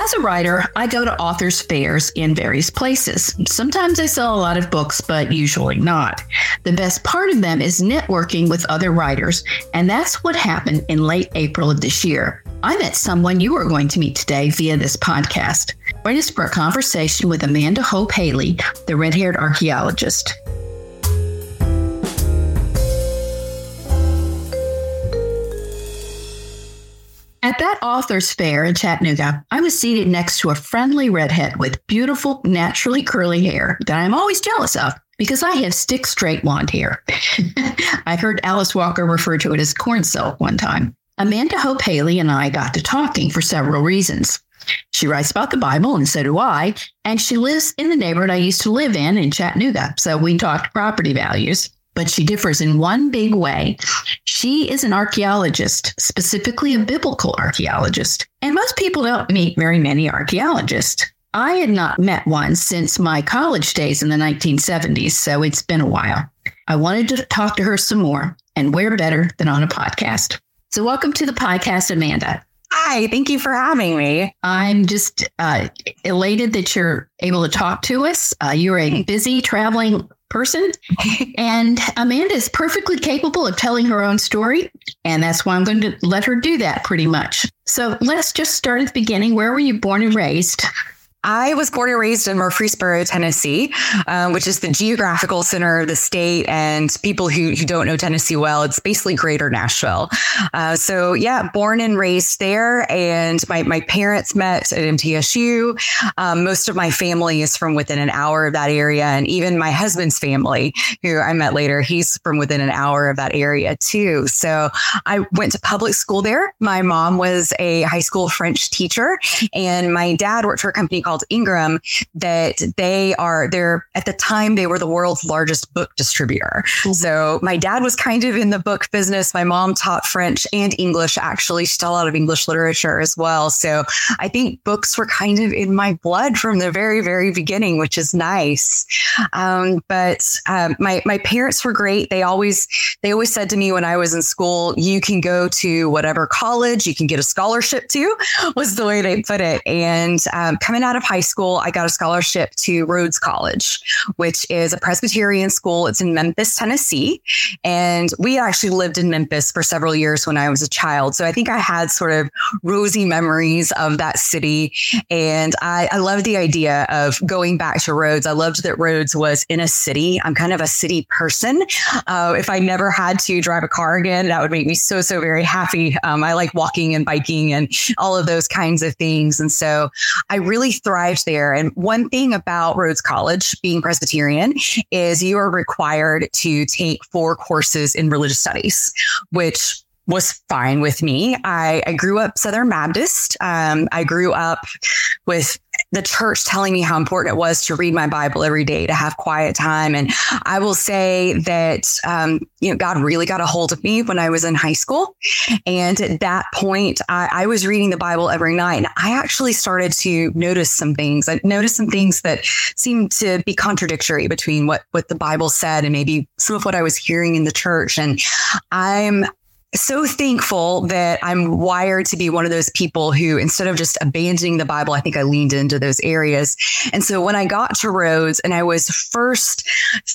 As a writer, I go to authors' fairs in various places. Sometimes I sell a lot of books, but usually not. The best part of them is networking with other writers, and that's what happened in late April of this year. I met someone you are going to meet today via this podcast. Join us for a conversation with Amanda Hope Haley, the Red-Haired Archaeologist. At that author's fair in Chattanooga, I was seated next to a friendly redhead with beautiful, naturally curly hair that I'm always jealous of because I have stick-straight blonde hair. I heard Alice Walker refer to it as corn silk one time. Amanda Hope Haley and I got to talking for several reasons. She writes about the Bible, and so do I, and she lives in the neighborhood I used to live in Chattanooga, so we talked property values. But she differs in one big way. She is an archaeologist, specifically a biblical archaeologist, and most people don't meet very many archaeologists. I had not met one since my college days in the 1970s, so it's been a while. I wanted to talk to her some more, and where better than on a podcast? So welcome to the podcast, Amanda. Hi, thank you for having me. I'm just elated that you're able to talk to us. You're a busy traveling person, and Amanda is perfectly capable of telling her own story, and that's why I'm going to let her do that pretty much. So let's just start at the beginning. Where were you born and raised? I was born and raised in Murfreesboro, Tennessee, which is the geographical center of the state. And people who don't know Tennessee well, it's basically greater Nashville. So, born and raised there. And my parents met at MTSU. Most of my family is from within an hour of that area. And even my husband's family, who I met later, he's from within an hour of that area, too. So I went to public school there. My mom was a high school French teacher, and my dad worked for a company called Ingram, that at the time they were the world's largest book distributor. Mm-hmm. So my dad was kind of in the book business. My mom taught French and English, actually. She taught a lot of English literature as well. So I think books were kind of in my blood from the very, very beginning, which is nice. But my parents were great. They always said to me when I was in school, you can go to whatever college you can get a scholarship to, was the way they put it. And coming out of high school, I got a scholarship to Rhodes College, which is a Presbyterian school. It's in Memphis, Tennessee. And we actually lived in Memphis for several years when I was a child. So I think I had sort of rosy memories of that city. And I loved the idea of going back to Rhodes. I loved that Rhodes was in a city. I'm kind of a city person. If I never had to drive a car again, that would make me so, so very happy. I like walking and biking and all of those kinds of things. And so I really thrived there. And one thing about Rhodes College, being Presbyterian, is you are required to take 4 courses in religious studies, which was fine with me. I grew up Southern Baptist. I grew up with the church telling me how important it was to read my Bible every day, to have quiet time. And I will say that, God really got a hold of me when I was in high school. And at that point, I was reading the Bible every night. And I actually started to notice some things. I noticed some things that seemed to be contradictory between what the Bible said and maybe some of what I was hearing in the church. And I'm so thankful that I'm wired to be one of those people who, instead of just abandoning the Bible, I think I leaned into those areas. And so when I got to Rhodes and I was first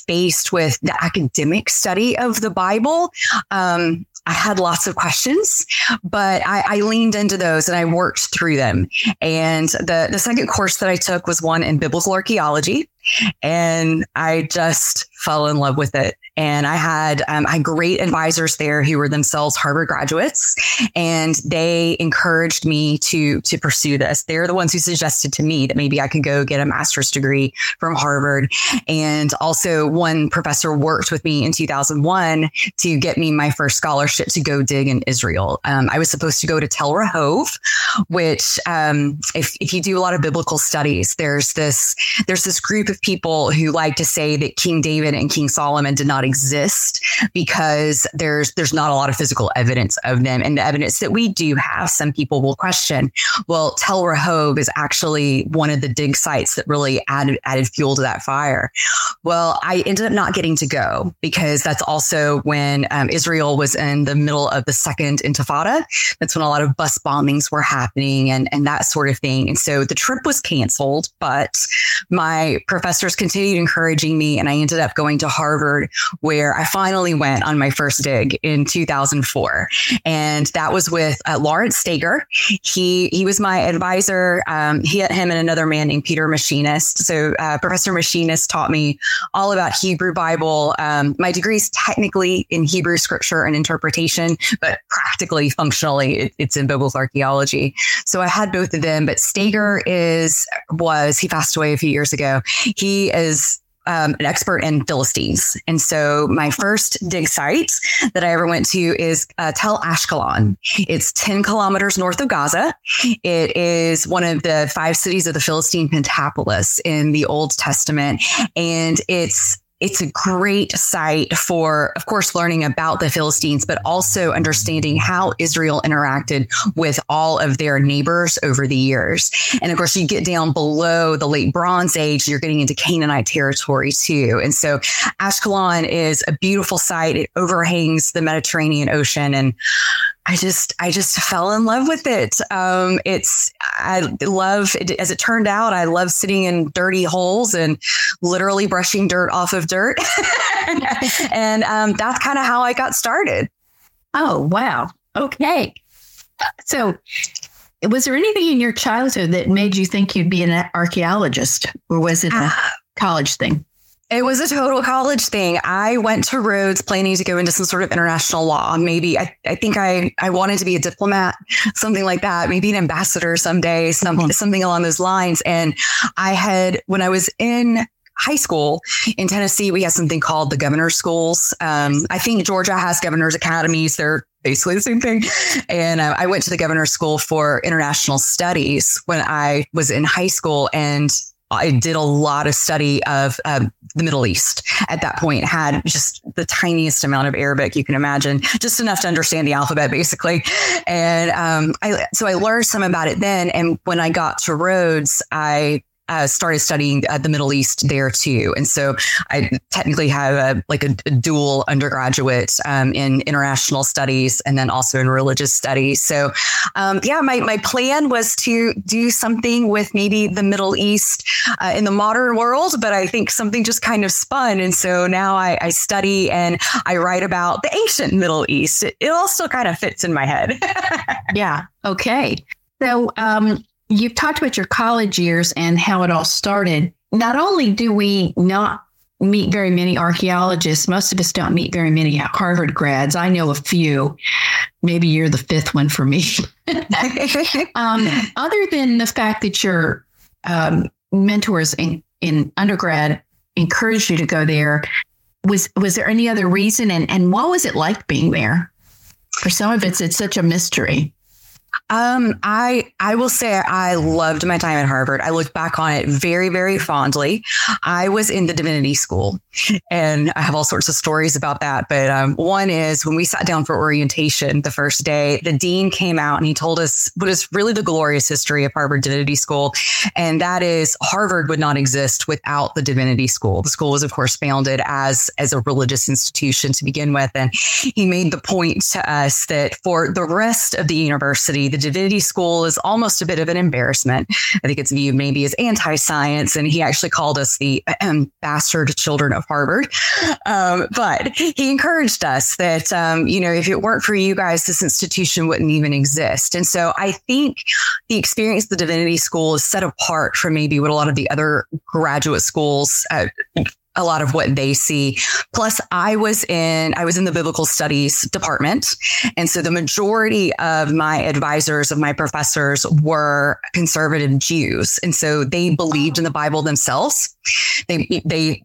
faced with the academic study of the Bible, I had lots of questions, but I leaned into those and I worked through them. And the second course that I took was one in biblical archaeology. And I just fell in love with it. And I had great advisors there who were themselves Harvard graduates, and they encouraged me to pursue this. They're the ones who suggested to me that maybe I could go get a master's degree from Harvard. And also one professor worked with me in 2001 to get me my first scholarship to go dig in Israel. I was supposed to go to Tel Rehov, which if you do a lot of biblical studies, there's this group of people who like to say that King David and King Solomon did not not exist because there's not a lot of physical evidence of them. And the evidence that we do have, some people will question, well, Tel Rehov is actually one of the dig sites that really added fuel to that fire. Well, I ended up not getting to go because that's also when Israel was in the middle of the Second Intifada. That's when a lot of bus bombings were happening and that sort of thing. And so the trip was canceled, but my professors continued encouraging me. And I ended up going to Harvard, where I finally went on my first dig in 2004. And that was with Lawrence Stager. He was my advisor. Him and another man named Peter Machinist. So Professor Machinist taught me all about Hebrew Bible. My degree is technically in Hebrew scripture and interpretation, but practically, functionally, it's in biblical archaeology. So I had both of them, but Stager he passed away a few years ago. He is an expert in Philistines. And so my first dig site that I ever went to is Tel Ashkelon. It's 10 kilometers north of Gaza. It is one of the 5 cities of the Philistine Pentapolis in the Old Testament. And it's a great site for, of course, learning about the Philistines, but also understanding how Israel interacted with all of their neighbors over the years. And of course, you get down below the late Bronze Age, you're getting into Canaanite territory too. And so Ashkelon is a beautiful site. It overhangs the Mediterranean Ocean, and I just fell in love with it. As it turned out, I love sitting in dirty holes and literally brushing dirt off of dirt. And that's kind of how I got started. Oh, wow. Okay. So was there anything in your childhood that made you think you'd be an archaeologist, or was it a college thing? It was a total college thing. I went to Rhodes planning to go into some sort of international law. Maybe I think I wanted to be a diplomat, something like that. Maybe an ambassador someday, something along those lines. And when I was in high school in Tennessee, we had something called the governor's schools. I think Georgia has governor's academies. They're basically the same thing. And I went to the governor's school for international studies when I was in high school, and I did a lot of study of the Middle East at that point. Had just the tiniest amount of Arabic you can imagine, just enough to understand the alphabet, basically. And so I learned some about it then. And when I got to Rhodes, I started studying the Middle East there too. And so I technically have a dual undergraduate in international studies and then also in religious studies. So my plan was to do something with maybe the Middle East in the modern world, but I think something just kind of spun. And so now I study and I write about the ancient Middle East. It all still kind of fits in my head. Yeah. Okay. So, you've talked about your college years and how it all started. Not only do we not meet very many archaeologists, most of us don't meet very many Harvard grads. I know a few. Maybe you're the 5th one for me. Other than the fact that your mentors in undergrad encouraged you to go there, was there any other reason? And what was it like being there? For some of us, it's such a mystery. I will say I loved my time at Harvard. I look back on it very, very fondly. I was in the divinity school, and I have all sorts of stories about that. But one is when we sat down for orientation the first day, the dean came out and he told us what is really the glorious history of Harvard Divinity School. And that is Harvard would not exist without the divinity school. The school was, of course, founded as a religious institution to begin with. And he made the point to us that for the rest of the university, the divinity school is almost a bit of an embarrassment. I think it's viewed maybe as anti-science. And he actually called us the bastard children of Harvard. But he encouraged us that, if it weren't for you guys, this institution wouldn't even exist. And so I think the experience of the divinity school is set apart from maybe what a lot of the other graduate schools a lot of what they see. Plus, I was in the biblical studies department. And so the majority of my advisors, of my professors, were conservative Jews. And so they believed in the Bible themselves. They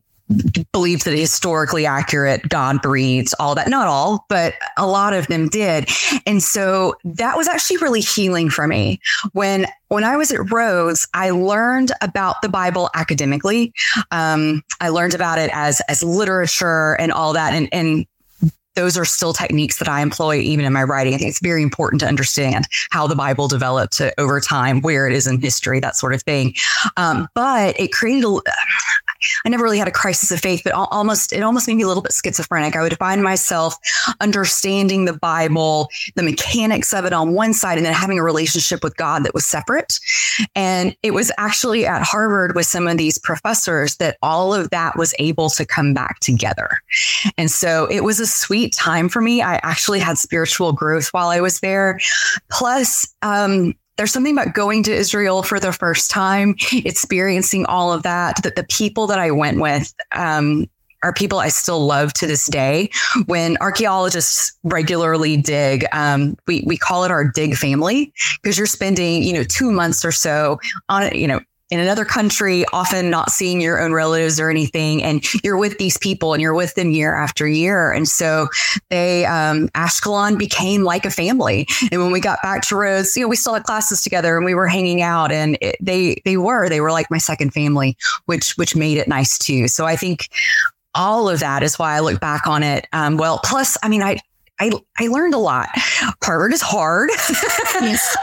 believed that historically accurate God breathes, all that, not all, but a lot of them did. And so that was actually really healing for me. When I was at Rhodes, I learned about the Bible academically. I learned about it as literature and all that. And those are still techniques that I employ even in my writing. I think it's very important to understand how the Bible developed over time, where it is in history, that sort of thing. But it created I never really had a crisis of faith, but it almost made me a little bit schizophrenic. I would find myself understanding the Bible, the mechanics of it on one side, and then having a relationship with God that was separate. And it was actually at Harvard with some of these professors that all of that was able to come back together. And so it was a sweet time for me. I actually had spiritual growth while I was there. Plus, there's something about going to Israel for the first time, experiencing all of that, that the people that I went with are people I still love to this day. When archaeologists regularly dig, we call it our dig family, because you're spending, 2 months or so on, in another country, often not seeing your own relatives or anything. And you're with these people and you're with them year after year. And so Ashkelon became like a family. And when we got back to Rhodes, we still had classes together and we were hanging out, and they were like my second family, which made it nice too. So I think all of that is why I look back on it. Well, plus, I learned a lot. Harvard is hard. Yes.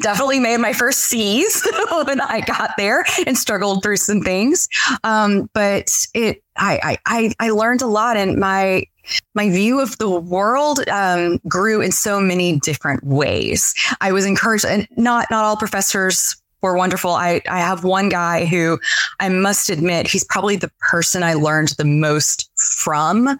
Definitely made my first C's when I got there and struggled through some things. But I learned a lot, and my view of the world grew in so many different ways. I was encouraged, and not all professors were wonderful. I have one guy who I must admit, he's probably the person I learned the most from.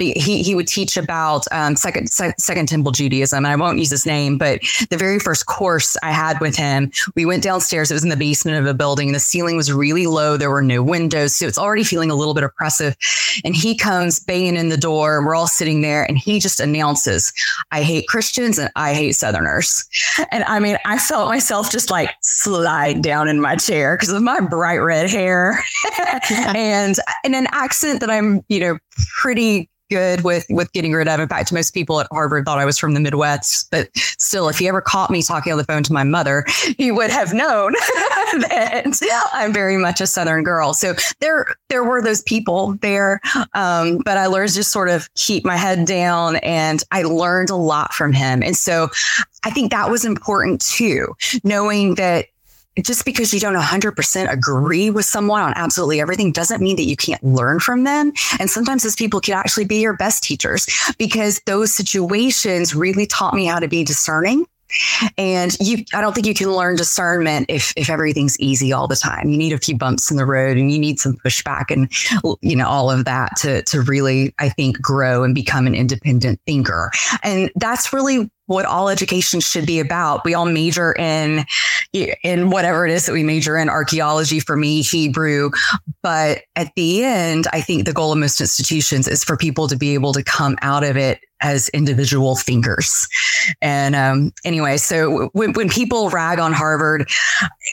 He would teach about Second Temple Judaism, and I won't use his name, but the very first course I had with him, we went downstairs. It was in the basement of a building. The ceiling was really low. There were no windows, so it's already feeling a little bit oppressive. And he comes banging in the door, and we're all sitting there, and he just announces, "I hate Christians and I hate Southerners." And I mean, I felt myself just like slide down in my chair because of my bright red hair and an accent that I'm pretty good with getting rid of. In fact, most people at Harvard thought I was from the Midwest, but still, if he ever caught me talking on the phone to my mother, he would have known that I'm very much a Southern girl. So there were those people there. But I learned to just sort of keep my head down, and I learned a lot from him. And so I think that was important too, knowing that just because you don't 100% agree with someone on absolutely everything doesn't mean that you can't learn from them. And sometimes those people can actually be your best teachers, because those situations really taught me how to be discerning. And I don't think you can learn discernment if everything's easy all the time. You need a few bumps in the road, and you need some pushback, and all of that to really, I think, grow and become an independent thinker. And that's really what all education should be about. We all major in whatever it is that we major in, archaeology for me, Hebrew. But at the end, I think the goal of most institutions is for people to be able to come out of it as individual thinkers. And anyway, so when people rag on Harvard,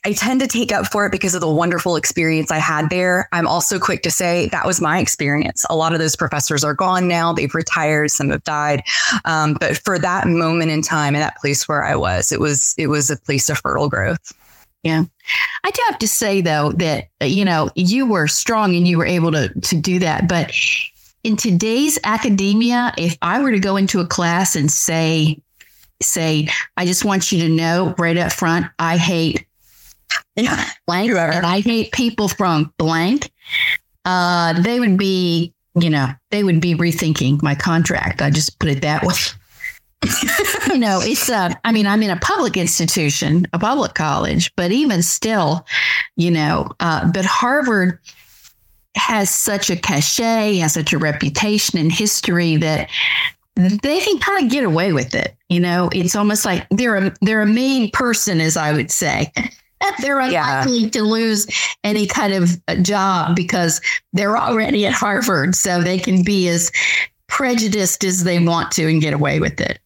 I tend to take up for it because of the wonderful experience I had there. I'm also quick to say that was my experience. A lot of those professors are gone now. They've retired. Some have died. But for that moment in time and that place where I was, it was a place of fertile growth. Yeah. I do have to say, though, that, you were strong and you were able to do that. But in today's academia, if I were to go into a class and say, I just want you to know right up front, I hate blank, and I hate people from blank, they would be, rethinking my contract. I just put it that way. I'm in a public institution, a public college, but even still, but Harvard has such a cachet, has such a reputation in history that they can kind of get away with it. It's almost like they're a mean person, as I would say. They're unlikely to lose any kind of job because they're already at Harvard, so they can be as prejudiced as they want to and get away with it.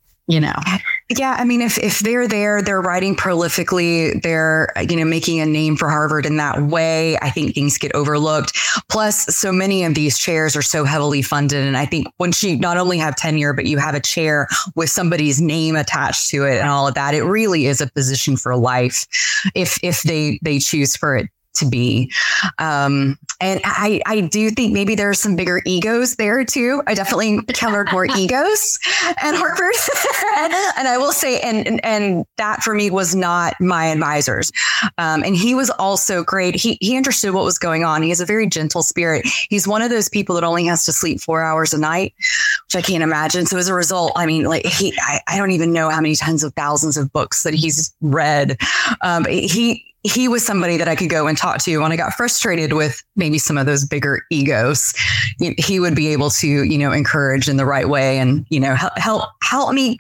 Yeah, I mean, if they're there, they're writing prolifically, they're, you know, making a name for Harvard in that way, I think things get overlooked. Plus, so many of these chairs are so heavily funded. And I think once you not only have tenure, but you have a chair with somebody's name attached to it and all of that, it really is a position for life if they choose for it to be. And I do think maybe there are some bigger egos there too. I definitely encountered more egos at Harvard. And I will say, and that for me was not my advisor's. And he was also great. He understood what was going on. He has a very gentle spirit. He's one of those people that only has to sleep 4 hours a night, which I can't imagine. So as a result, I mean, like I don't even know how many tens of thousands of books that he's read. He was somebody that I could go and talk to when I got frustrated with maybe some of those bigger egos. He would be able to, you know, encourage in the right way and, you know, help me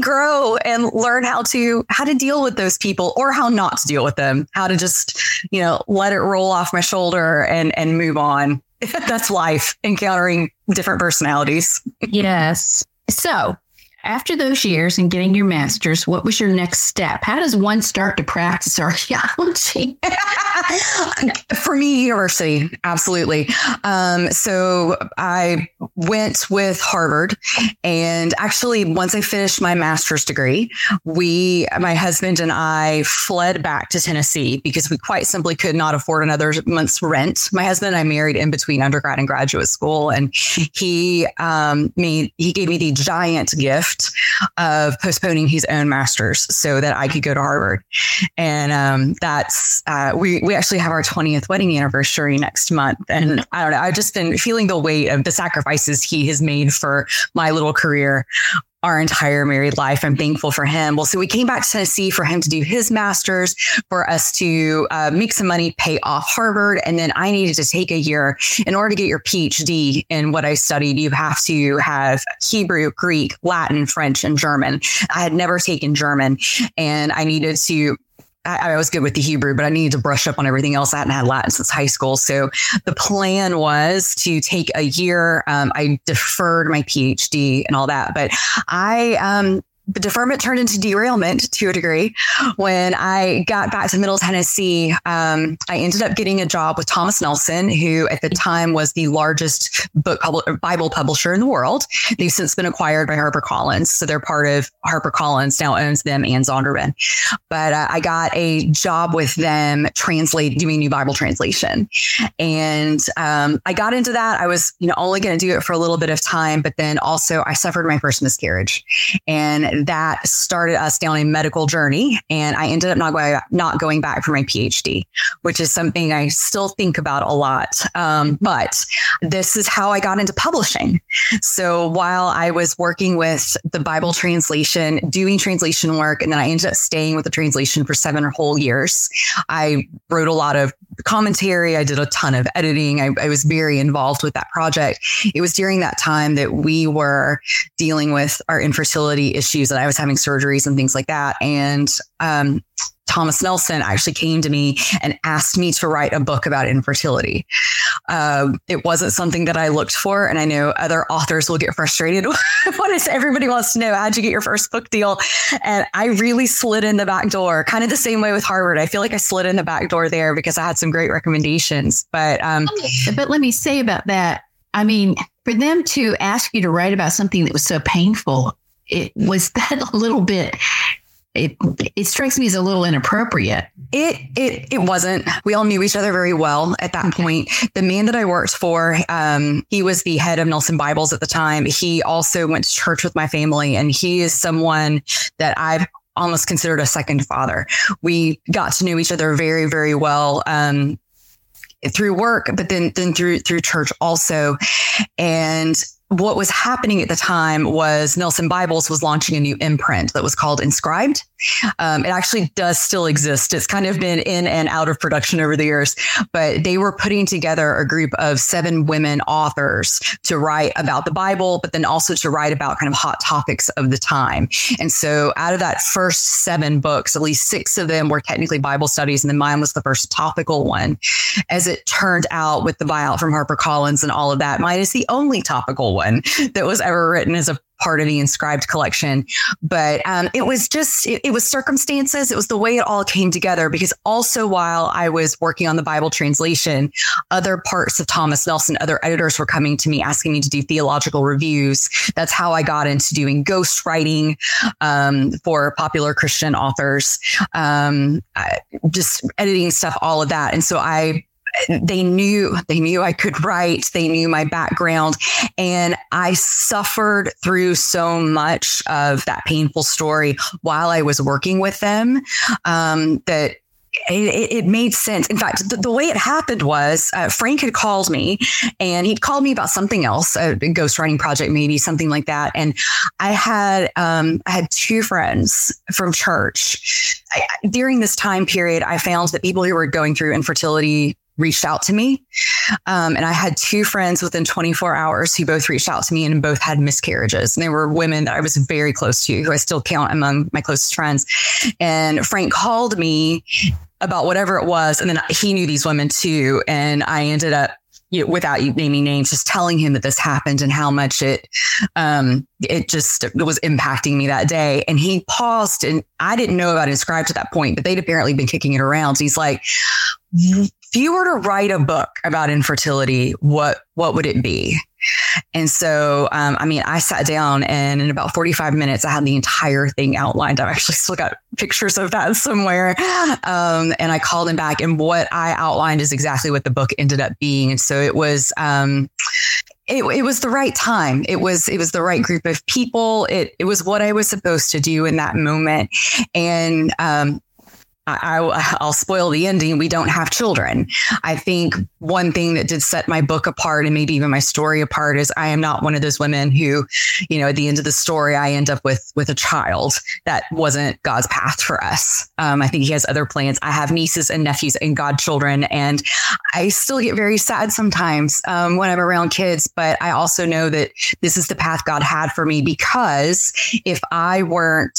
grow and learn how to deal with those people or how not to deal with them, how to just, you know, let it roll off my shoulder and move on. That's life, encountering different personalities. Yes. So, after those years and getting your master's, what was your next step? How does one start to practice archaeology? For me, university, absolutely. So I went with Harvard, and actually, once I finished my master's degree, my husband and I fled back to Tennessee because we quite simply could not afford another month's rent. My husband and I married in between undergrad and graduate school, and he gave me the giant gift of postponing his own master's so that I could go to Harvard. And we actually have our 20th wedding anniversary next month. And I don't know, I've just been feeling the weight of the sacrifices he has made for my little career our entire married life. I'm thankful for him. Well, so we came back to Tennessee for him to do his master's, for us to make some money, pay off Harvard. And then I needed to take a year. In order to get your PhD in what I studied, you have to have Hebrew, Greek, Latin, French, and German. I had never taken German, and I needed to, I was good with the Hebrew, but I needed to brush up on everything else. I hadn't had Latin since high school. So the plan was to take a year. I deferred my PhD and all that, but the deferment turned into derailment to a degree. When I got back to Middle Tennessee, I ended up getting a job with Thomas Nelson, who at the time was the largest Bible publisher in the world. They've since been acquired by HarperCollins. So they're part of HarperCollins, now owns them and Zondervan. But I got a job with them doing new Bible translation. And I got into that. I was, you know, only going to do it for a little bit of time, but then also I suffered my first miscarriage. And that started us down a medical journey, and I ended up not going back for my PhD, which is something I still think about a lot. But this is how I got into publishing. So while I was working with the Bible translation, doing translation work, and then I ended up staying with the translation for 7 whole years, I wrote a lot of commentary. I did a ton of editing. I was very involved with that project. It was during that time that we were dealing with our infertility issues, and I was having surgeries and things like that. And Thomas Nelson actually came to me and asked me to write a book about infertility. It wasn't something that I looked for. And I know other authors will get frustrated. Everybody wants to know, how'd you get your first book deal? And I really slid in the back door, kind of the same way with Harvard. I feel like I slid in the back door there because I had some great recommendations. But let me say about that. I mean, for them to ask you to write about something that was so painful, it was that a little bit... It strikes me as a little inappropriate. It wasn't. We all knew each other very well at that point. The man that I worked for, he was the head of Nelson Bibles at the time. He also went to church with my family, and he is someone that I've almost considered a second father. We got to know each other very, very well through work, but then through church also. And what was happening at the time was Nelson Bibles was launching a new imprint that was called Inscribed. It actually does still exist. It's kind of been in and out of production over the years, but they were putting together a group of 7 women authors to write about the Bible, but then also to write about kind of hot topics of the time. And so out of that first 7 books, at least 6 of them were technically Bible studies. And then mine was the first topical one. As it turned out, with the buyout from HarperCollins and all of that, mine is the only topical one that was ever written as a part of the Inscribed collection. But it was just, it was circumstances. It was the way it all came together, because also while I was working on the Bible translation, other parts of Thomas Nelson, other editors were coming to me asking me to do theological reviews. That's how I got into doing ghostwriting for popular Christian authors, just editing stuff, all of that. And so they knew I could write. They knew my background, and I suffered through so much of that painful story while I was working with them, that it made sense. In fact, the way it happened was Frank had called me, and he'd called me about something else, a ghostwriting project, maybe something like that. And I had two friends from church. During this time period, I found that people who were going through infertility reached out to me. And I had two friends within 24 hours who both reached out to me and both had miscarriages. And they were women that I was very close to, who I still count among my closest friends. And Frank called me about whatever it was. And then he knew these women too. And I ended up, without naming names, just telling him that this happened and how much it was impacting me that day. And he paused, and I didn't know about Inscribed at that point, but they'd apparently been kicking it around. So he's like, if you were to write a book about infertility, what would it be? And so, I sat down, and in about 45 minutes, I had the entire thing outlined. I've actually still got pictures of that somewhere. And I called him back, and what I outlined is exactly what the book ended up being. And so it was, it was the right time. It was the right group of people. It was what I was supposed to do in that moment. And, I'll spoil the ending. We don't have children. I think one thing that did set my book apart, and maybe even my story apart, is I am not one of those women who, at the end of the story, I end up with a child. That wasn't God's path for us. I think he has other plans. I have nieces and nephews and godchildren, and I still get very sad sometimes when I'm around kids. But I also know that this is the path God had for me, because if I were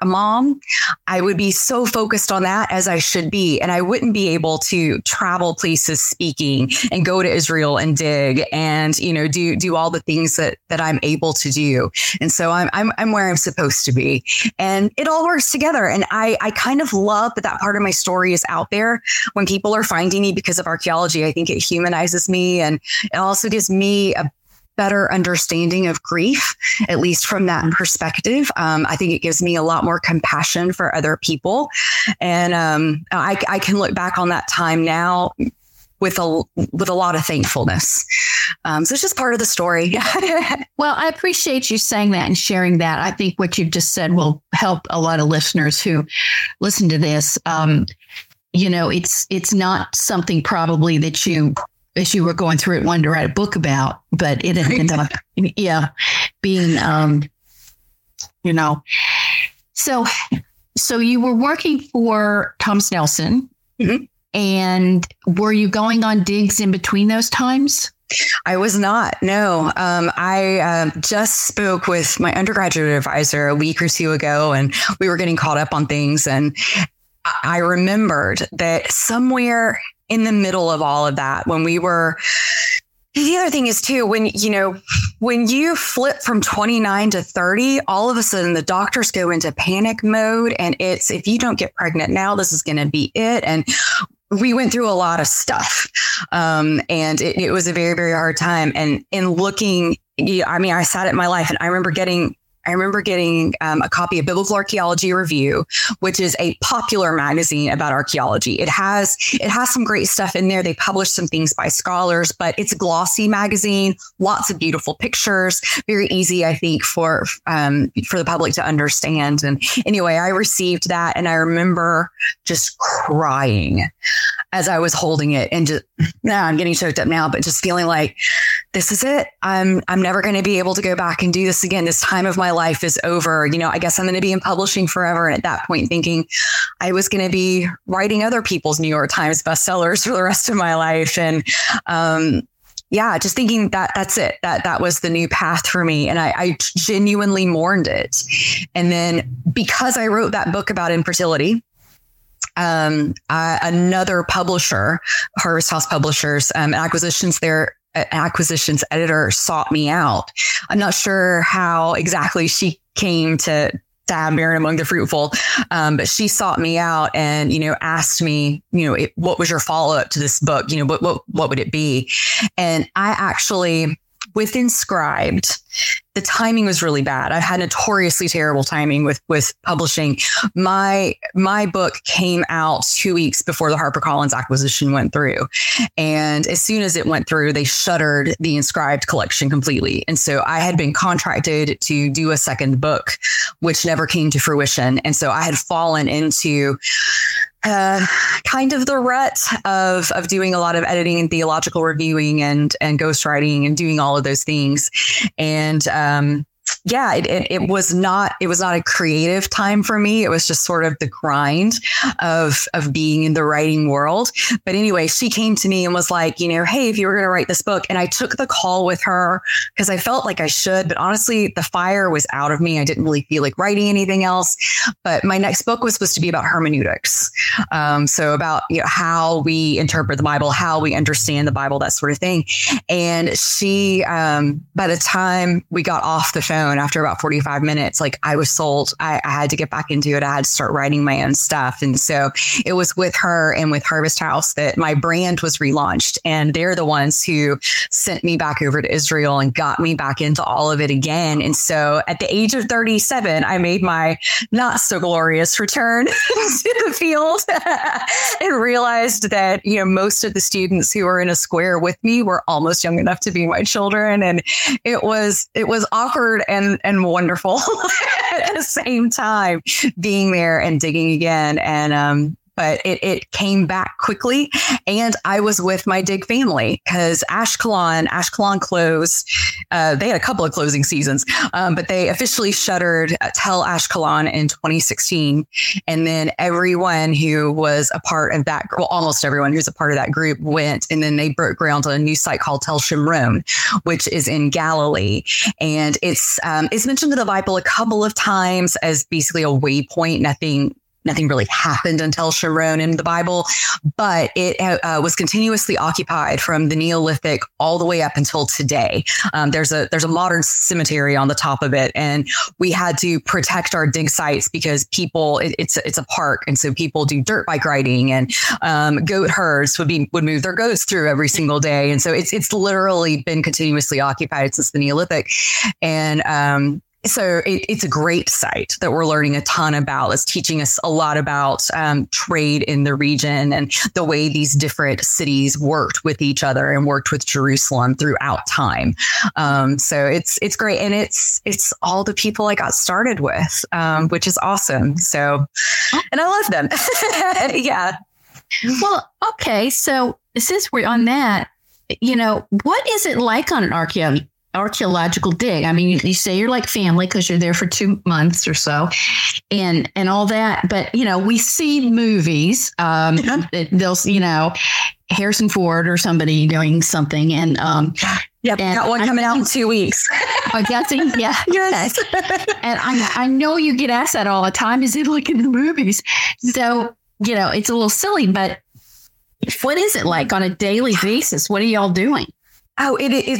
a mom, I would be so focused on that, as I should be. And I wouldn't be able to travel places speaking and go to Israel and dig and, do all the things that I'm able to do. And so I'm where I'm supposed to be, and it all works together. And I kind of love that part of my story is out there when people are finding me because of archaeology. I think it humanizes me, and it also gives me a better understanding of grief, at least from that perspective. I think it gives me a lot more compassion for other people. And I can look back on that time now with a lot of thankfulness. So it's just part of the story. Well, I appreciate you saying that and sharing that. I think what you've just said will help a lot of listeners who listen to this. It's not something probably that you, as you were going through it, wanted to write a book about, but it ended up, being, So you were working for Thomas Nelson, mm-hmm. and were you going on digs in between those times? I was not. No, I just spoke with my undergraduate advisor a week or two ago, and we were getting caught up on things. And I remembered that somewhere in the middle of all of that, when we were, the other thing is too, when you flip from 29 to 30, all of a sudden the doctors go into panic mode, and it's, if you don't get pregnant now, this is going to be it. And we went through a lot of stuff. And it was a very, very hard time. And in looking, I sat at my life, and I remember getting a copy of Biblical Archaeology Review, which is a popular magazine about archaeology. It has some great stuff in there. They publish some things by scholars, but it's a glossy magazine, lots of beautiful pictures, very easy, I think, for the public to understand. And anyway, I received that, and I remember just crying as I was holding it, and just, I'm getting choked up now, but just feeling like, this is it. I'm never going to be able to go back and do this again. This time of my life is over. I guess I'm going to be in publishing forever. And at that point, thinking I was going to be writing other people's New York Times bestsellers for the rest of my life. And, just thinking that's it, that was the new path for me. And I genuinely mourned it. And then, because I wrote that book about infertility, another publisher, Harvest House Publishers, acquisitions there, acquisitions editor sought me out. I'm not sure how exactly she came to have Barren Among the Fruitful, but she sought me out and, asked me, what was your follow up to this book? What would it be? And I actually, with Inscribed, the timing was really bad. I've had notoriously terrible timing with publishing. My book came out 2 weeks before the HarperCollins acquisition went through. And as soon as it went through, they shuttered the Inscribed collection completely. And so I had been contracted to do a second book, which never came to fruition. And so I had fallen into kind of the rut of doing a lot of editing and theological reviewing and ghostwriting and doing all of those things. And it was not a creative time for me. It was just sort of the grind of being in the writing world. But anyway, she came to me and was like, hey, if you were going to write this book. And I took the call with her because I felt like I should. But honestly, the fire was out of me. I didn't really feel like writing anything else. But my next book was supposed to be about hermeneutics. So about how we interpret the Bible, how we understand the Bible, that sort of thing. And she, by the time we got off the phone, after about 45 minutes, I was sold. I had to get back into it. I had to start writing my own stuff. And so it was with her and with Harvest House that my brand was relaunched. And they're the ones who sent me back over to Israel and got me back into all of it again. And so at the age of 37, I made my not so glorious return to the field and realized that, most of the students who were in a square with me were almost young enough to be my children. And it was awkward and wonderful at the same time, being there and digging again. And but it came back quickly. And I was with my dig family because Ashkelon closed. They had a couple of closing seasons, but they officially shuttered Tel Ashkelon in 2016. And then everyone who was a part of that, almost everyone who's a part of that group went. And then they broke ground on a new site called Tel Shimron, which is in Galilee. And it's mentioned in the Bible a couple of times as basically a waypoint. Nothing really happened until Shimron in the Bible, but it was continuously occupied from the Neolithic all the way up until today. There's a modern cemetery on the top of it, and we had to protect our dig sites because people. It's a park, and so people do dirt bike riding, and goat herds would move their goats through every single day, and so it's literally been continuously occupied since the Neolithic, and. So it's a great site that we're learning a ton about. It's teaching us a lot about trade in the region and the way these different cities worked with each other and worked with Jerusalem throughout time. So it's great. And it's all the people I got started with, which is awesome. So, and I love them. Yeah. Well, okay. So since we're on that, what is it like on an archaeological dig? I mean, you say you're like family because you're there for 2 months or so and all that. But, we see movies. They'll, Harrison Ford or somebody doing something. And got one coming out in 2 weeks. I'm guessing. Yeah. Yes. And I know you get asked that all the time. Is it like in the movies? So, it's a little silly, but what is it like on a daily basis? What are y'all doing? Oh,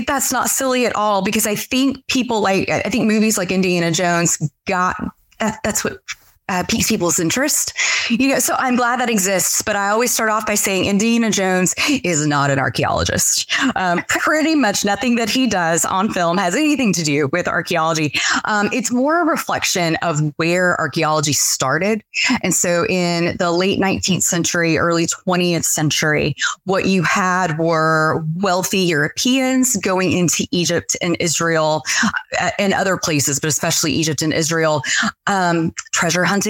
that's not silly at all, because I think I think movies like Indiana Jones got that. That's what piques people's interest. So I'm glad that exists. But I always start off by saying Indiana Jones is not an archaeologist. Pretty much nothing that he does on film has anything to do with archaeology. It's more a reflection of where archaeology started. And so in the late 19th century, early 20th century, what you had were wealthy Europeans going into Egypt and Israel and other places, but especially Egypt and Israel, treasure hunting.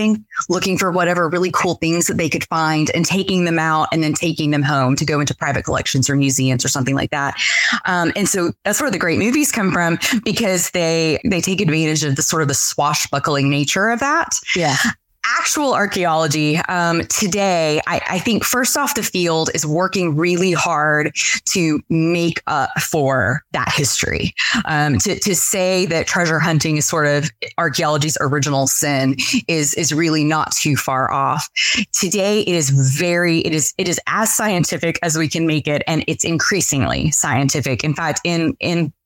Looking for whatever really cool things that they could find and taking them out and then taking them home to go into private collections or museums or something like that. And so that's where the great movies come from, because they take advantage of the sort of the swashbuckling nature of that. Yeah. actual archaeology today, I think first off, the field is working really hard to make up for that history. To say that treasure hunting is sort of archaeology's original sin is really not too far off. Today, it is as scientific as we can make it, and it's increasingly scientific. In fact, in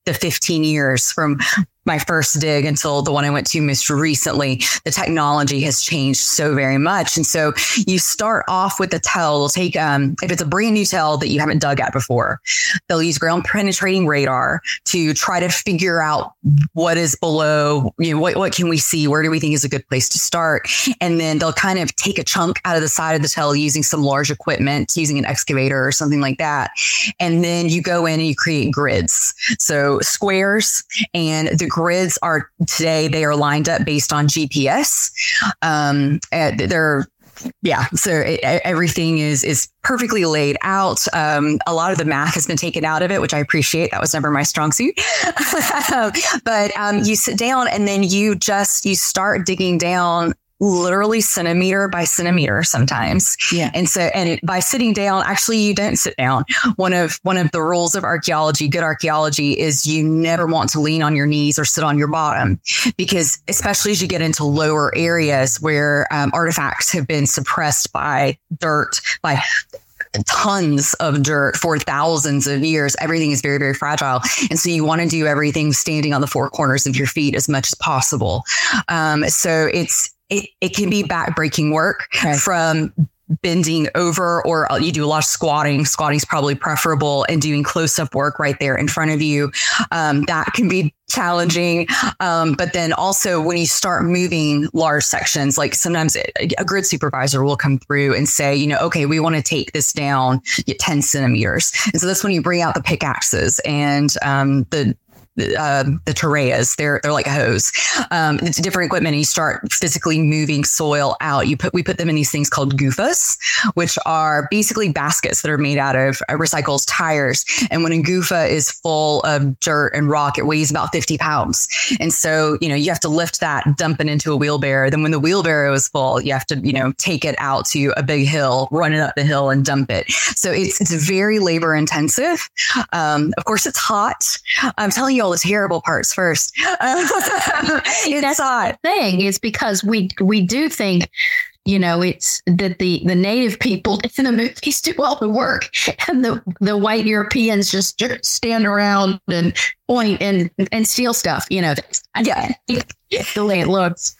the 15 years from my first dig until the one I went to most recently, the technology has changed so very much. And so you start off with a tell. They'll take, if it's a brand new tell that you haven't dug at before, they'll use ground penetrating radar to try to figure out what is below, you know, what can we see? Where do we think is a good place to start? And then they'll kind of take a chunk out of the side of the tell using some large equipment, using an excavator or something like that. And then you go in and you create grids. So squares, and the grids are today, they are lined up based on GPS. Everything is perfectly laid out. A lot of the math has been taken out of it, which I appreciate. That was never my strong suit. But you sit down and then you start digging down literally centimeter by centimeter sometimes. Yeah. And so, by sitting down, actually you don't sit down. One of the rules of archaeology, good archaeology, is you never want to lean on your knees or sit on your bottom, because especially as you get into lower areas where artifacts have been suppressed by dirt, by tons of dirt for thousands of years, everything is very, very fragile. And so you want to do everything standing on the four corners of your feet as much as possible. So it can be back-breaking work, okay, from bending over, or you do a lot of squatting. Squatting's probably preferable, and doing close-up work right there in front of you. That can be challenging. But then also when you start moving large sections, like sometimes a grid supervisor will come through and say, you know, okay, we want to take this down 10 centimeters. And so that's when you bring out the pickaxes and the torreas, they're like a hose. It's different equipment. And you start physically moving soil out. We put them in these things called gufas, which are basically baskets that are made out of recycled tires. And when a gufa is full of dirt and rock, it weighs about 50 pounds. And so, you know, you have to lift that, dump it into a wheelbarrow. Then when the wheelbarrow is full, you have to, you know, take it out to a big hill, run it up the hill and dump it. So it's very labor intensive. Of course it's hot. I'm telling you all the terrible parts first. That's the thing, is because we do think, you know, it's that the native people in the movies do all the work, and the white Europeans just stand around and point and steal stuff, you know. Yeah, the way it looks.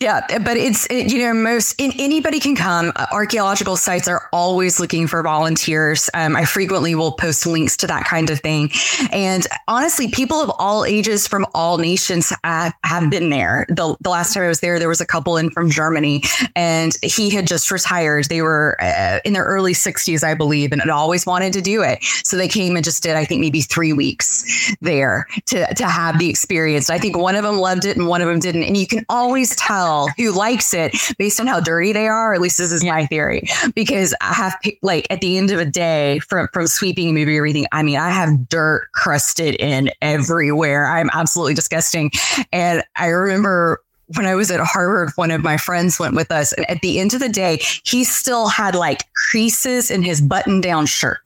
Yeah, but it's, you know, anybody can come. Archaeological sites are always looking for volunteers. I frequently will post links to that kind of thing. And honestly, people of all ages from all nations have been there. The last time I was there, there was a couple in from Germany, and he had just retired. They were in their early 60s, I believe, and had always wanted to do it. So they came and just did, I think, maybe 3 weeks there to have the experience. I think one of them loved it and one of them didn't. And you can always tell who likes it based on how dirty they are. At least this is my theory, because I have, like, at the end of a day from sweeping, moving everything, I mean, I have dirt crusted in everywhere. I'm absolutely disgusting. And I remember when I was at Harvard, one of my friends went with us, and at the end of the day, he still had like creases in his button down shirt.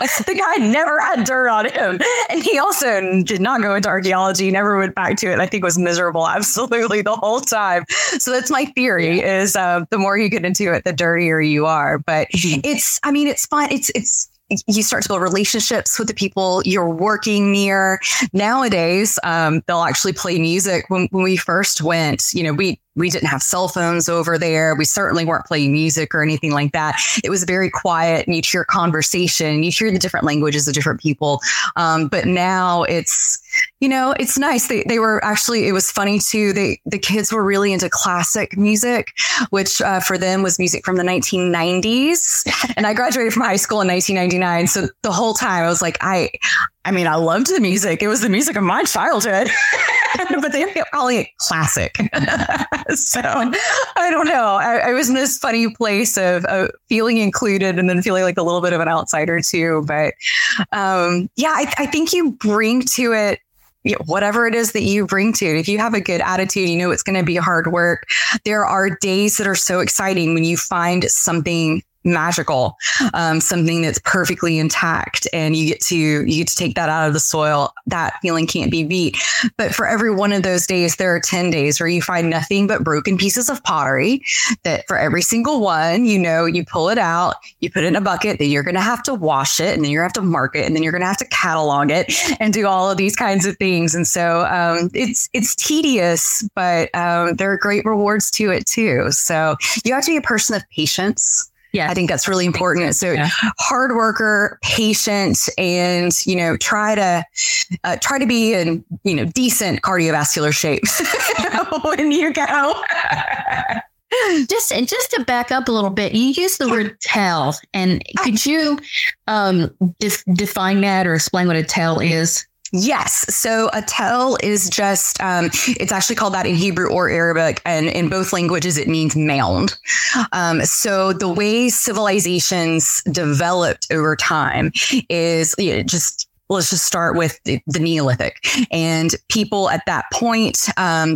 The guy never had dirt on him. And he also did not go into archaeology, never went back to it. I think was miserable absolutely the whole time. So that's my theory, is the more you get into it, the dirtier you are. But it's fun. It's you start to build relationships with the people you're working near. Nowadays, they'll actually play music. When we first went, you know, we didn't have cell phones over there. We certainly weren't playing music or anything like that. It was very quiet, and you'd hear conversation. You'd hear the different languages of different people. But now it's, you know, it's nice. They were actually, it was funny too. The kids were really into classic music, which for them was music from the 1990s. And I graduated from high school in 1999. So the whole time I was like, I mean, I loved the music. It was the music of my childhood, but they kept calling it classic. So I don't know. I was in this funny place of feeling included and then feeling like a little bit of an outsider too. But I think you bring to it whatever it is that you bring to it. If you have a good attitude, you know it's going to be hard work. There are days that are so exciting when you find something magical, something that's perfectly intact, and you get to take that out of the soil. That feeling can't be beat. But for every one of those days, there are 10 days where you find nothing but broken pieces of pottery, that for every single one, you pull it out, you put it in a bucket, then you're going to have to wash it, and then you're going to have to mark it, and then you're going to have to catalog it and do all of these kinds of things. And so it's tedious, but there are great rewards to it too. So you have to be a person of patience. Yeah, I think that's really important. So hard worker, patient, and, try to be in, decent cardiovascular shape when you go. Just to back up a little bit, you used the word tell, and could you define that or explain what a tell is? Yes. So a tel is just, it's actually called that in Hebrew or Arabic, and in both languages, it means mound. So the way civilizations developed over time is let's just start with the Neolithic, and people at that point,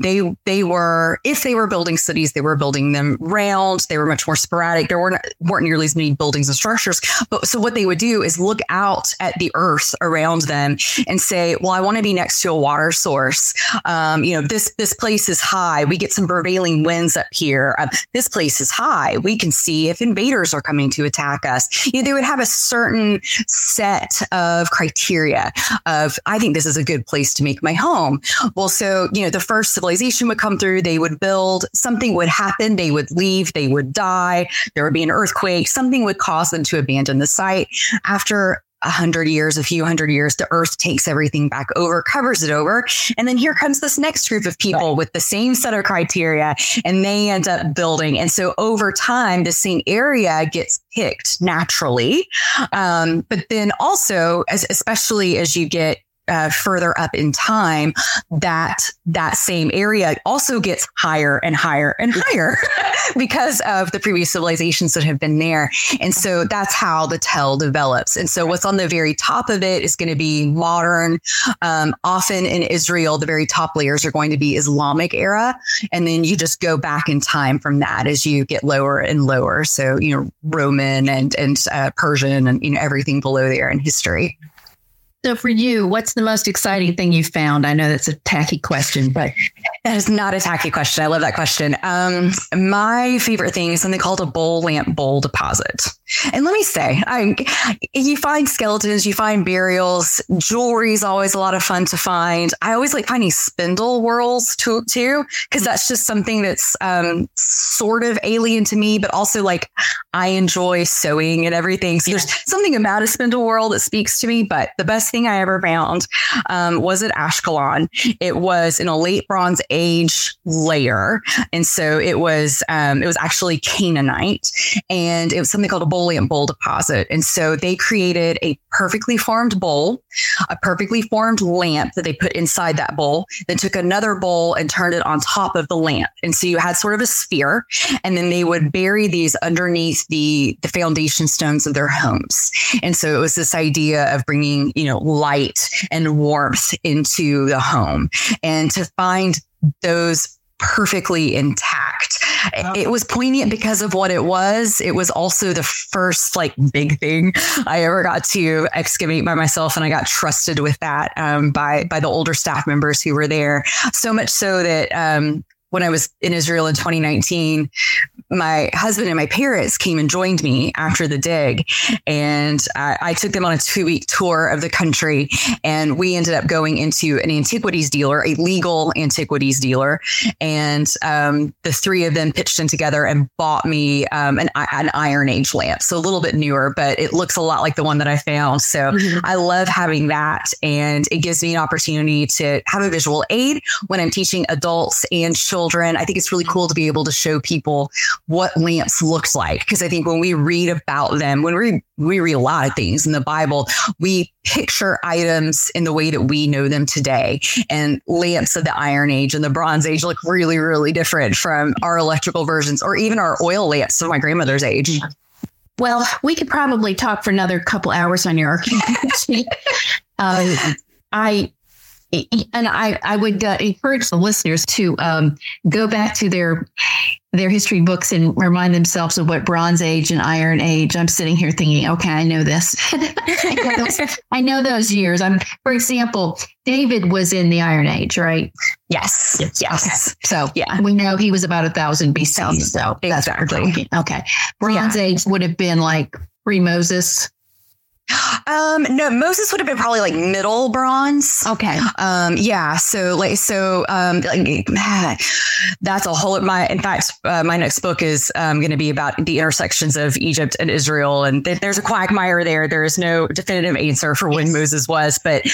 they were, if they were building cities, they were building them round. They were much more sporadic. There weren't nearly as many buildings and structures. But so what they would do is look out at the earth around them and say, well, I want to be next to a water source. This place is high. We get some prevailing winds up here. This place is high. We can see if invaders are coming to attack us. They would have a certain set of criteria of, I think this is a good place to make my home. Well, so, the first civilization would come through, they would build, something would happen, they would leave, they would die, there would be an earthquake, something would cause them to abandon the site. After a few hundred years, the earth takes everything back over, covers it over. And then here comes this next group of people with the same set of criteria, and they end up building. And so over time, the same area gets picked naturally. But then also, especially as you get further up in time, that same area also gets higher and higher and higher because of the previous civilizations that have been there. And so that's how the tell develops. And so what's on the very top of it is going to be modern. Often in Israel, the very top layers are going to be Islamic era. And then you just go back in time from that as you get lower and lower. So, Roman and Persian and, everything below there in history. So for you, what's the most exciting thing you found? I know that's a tacky question, but that is not a tacky question. I love that question. My favorite thing is something called a bowl lamp bowl deposit. And let me say, you find skeletons, you find burials, jewelry is always a lot of fun to find. I always like finding spindle whorls too, because that's just something that's sort of alien to me, but also like I enjoy sewing and everything. So there's something about a spindle whorl that speaks to me, but the best thing I ever found was at Ashkelon. It was in a late Bronze Age layer, and so it was actually Canaanite, and it was something called a bowl lamp bowl deposit. And so they created a perfectly formed bowl, a perfectly formed lamp that they put inside that bowl, then took another bowl and turned it on top of the lamp, and so you had sort of a sphere, and then they would bury these underneath the foundation stones of their homes. And so it was this idea of bringing light and warmth into the home, and to find those perfectly intact. It was poignant because of what it was. It was also the first big thing I ever got to excavate by myself. And I got trusted with that by the older staff members who were there. So much so that when I was in Israel in 2019, my husband and my parents came and joined me after the dig. And I took them on a 2-week tour of the country. And we ended up going into an antiquities dealer, a legal antiquities dealer. And the three of them pitched in together and bought me an Iron Age lamp. So a little bit newer, but it looks a lot like the one that I found. So I love having that. And it gives me an opportunity to have a visual aid when I'm teaching adults and children. I think it's really cool to be able to show people what lamps looked like, because I think when we read about them, when we read a lot of things in the Bible, we picture items in the way that we know them today. And lamps of the Iron Age and the Bronze Age look really, really different from our electrical versions or even our oil lamps of my grandmother's age. Well, we could probably talk for another couple hours on your archaeology. I And I would encourage the listeners to go back to their history books and remind themselves of what Bronze Age and Iron Age. I'm sitting here thinking, okay, I know this. I know those years. For example, David was in the Iron Age, right? Yes. Okay. So we know he was about 1000 BC. So exactly. That's okay. Bronze Age would have been like pre-Moses. No, Moses would have been probably like middle bronze. Okay. That's a whole, my next book is going to be about the intersections of Egypt and Israel. And there's a quagmire there. There is no definitive answer for when Moses was, but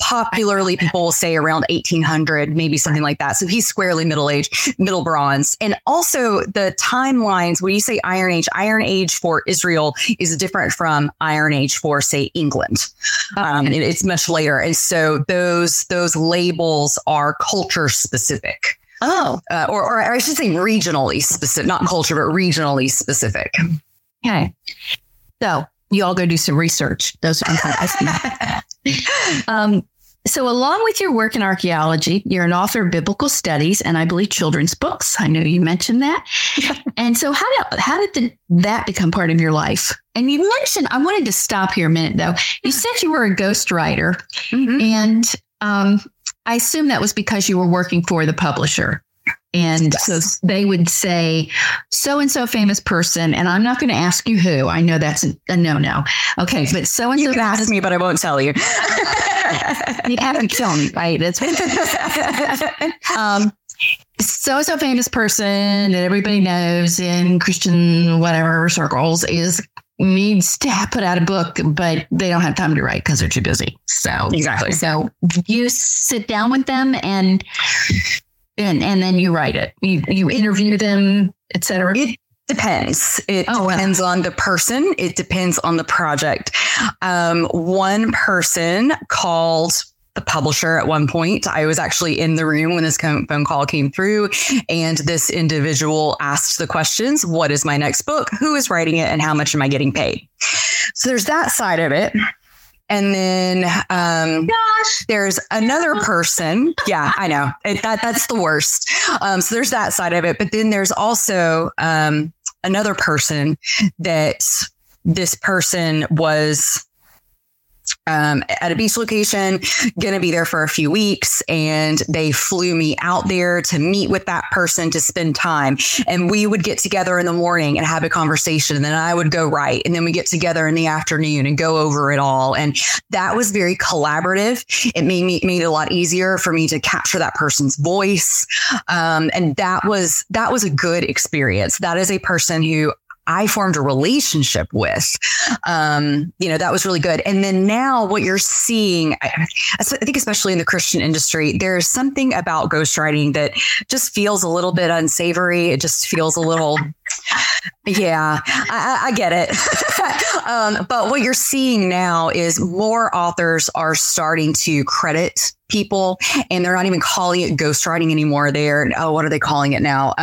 popularly people say around 1800, maybe something like that. So he's squarely middle age, middle bronze. And also the timelines, when you say Iron Age for Israel is different from Iron Age for, say, England. It's much later. And so those labels are culture specific. Or I should say regionally specific, not culture, but regionally specific. Okay. So you all go do some research. Those are So along with your work in archaeology, you're an author of biblical studies and I believe children's books. I know you mentioned that. And so how did that become part of your life? And you mentioned, I wanted to stop here a minute, though. You said you were a ghostwriter, and I assume that was because you were working for the publisher. And so they would say, so-and-so famous person, and I'm not going to ask you who. I know that's a no-no. Okay, but so-and-so... You can ask me, but I won't tell you. You haven't killed me, right? That's so-and-so famous person that everybody knows in Christian whatever circles needs to put out a book, but they don't have time to write because they're too busy. So exactly. So you sit down with them and then you write it. You interview them, et cetera. It depends. It depends on the person. It depends on the project. One person called the publisher at one point. I was actually in the room when this phone call came through, and this individual asked the questions, what is my next book? Who is writing it? And how much am I getting paid? So there's that side of it. And then there's another person. Yeah, I know. That's the worst. So there's that side of it. But then there's also another person that this person was at a beach location, going to be there for a few weeks. And they flew me out there to meet with that person, to spend time. And we would get together in the morning and have a conversation. And then I would go write. And then we get together in the afternoon and go over it all. And that was very collaborative. It made it a lot easier for me to capture that person's voice. And that was a good experience. That is a person who I formed a relationship with, that was really good. And then now what you're seeing, I think, especially in the Christian industry, there's something about ghostwriting that just feels a little bit unsavory. It just feels a little, I get it. But what you're seeing now is more authors are starting to credit people, and they're not even calling it ghostwriting anymore. What are they calling it now?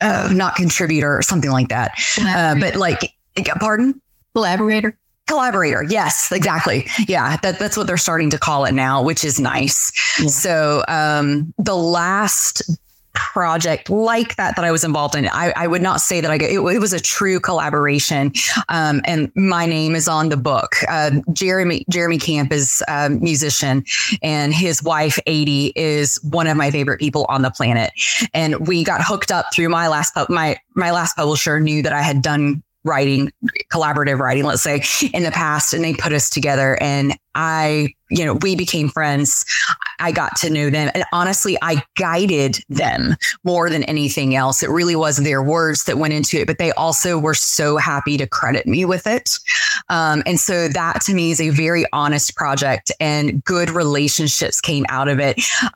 Not contributor or something like that. Collaborator. Yes, exactly. Yeah. That's what they're starting to call it now, which is nice. Yeah. So the last project like that I was involved in, I would not say that it was a true collaboration. And my name is on the book. Jeremy Camp is a musician, and his wife, Adee, is one of my favorite people on the planet. And we got hooked up through my last publisher knew that I had done writing, collaborative writing, let's say, in the past. And they put us together, and we became friends. I got to know them. And honestly, I guided them more than anything else. It really was their words that went into it, but they also were so happy to credit me with it. And so that to me is a very honest project, and good relationships came out of it. To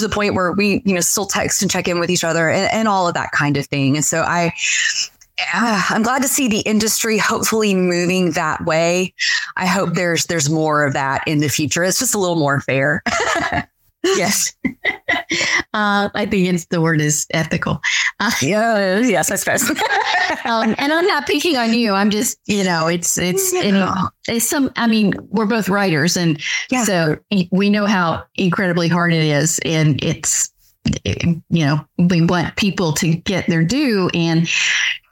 the point where we, still text and check in with each other and all of that kind of thing. And so I'm glad to see the industry hopefully moving that way. I hope there's more of that in the future. It's just a little more fair. Yes. I think the word is ethical. Yes, I suppose. And I'm not picking on you. I'm just, it's, you know, it's some, I mean, we're both writers and so we know how incredibly hard it is. And it's, we want people to get their due. And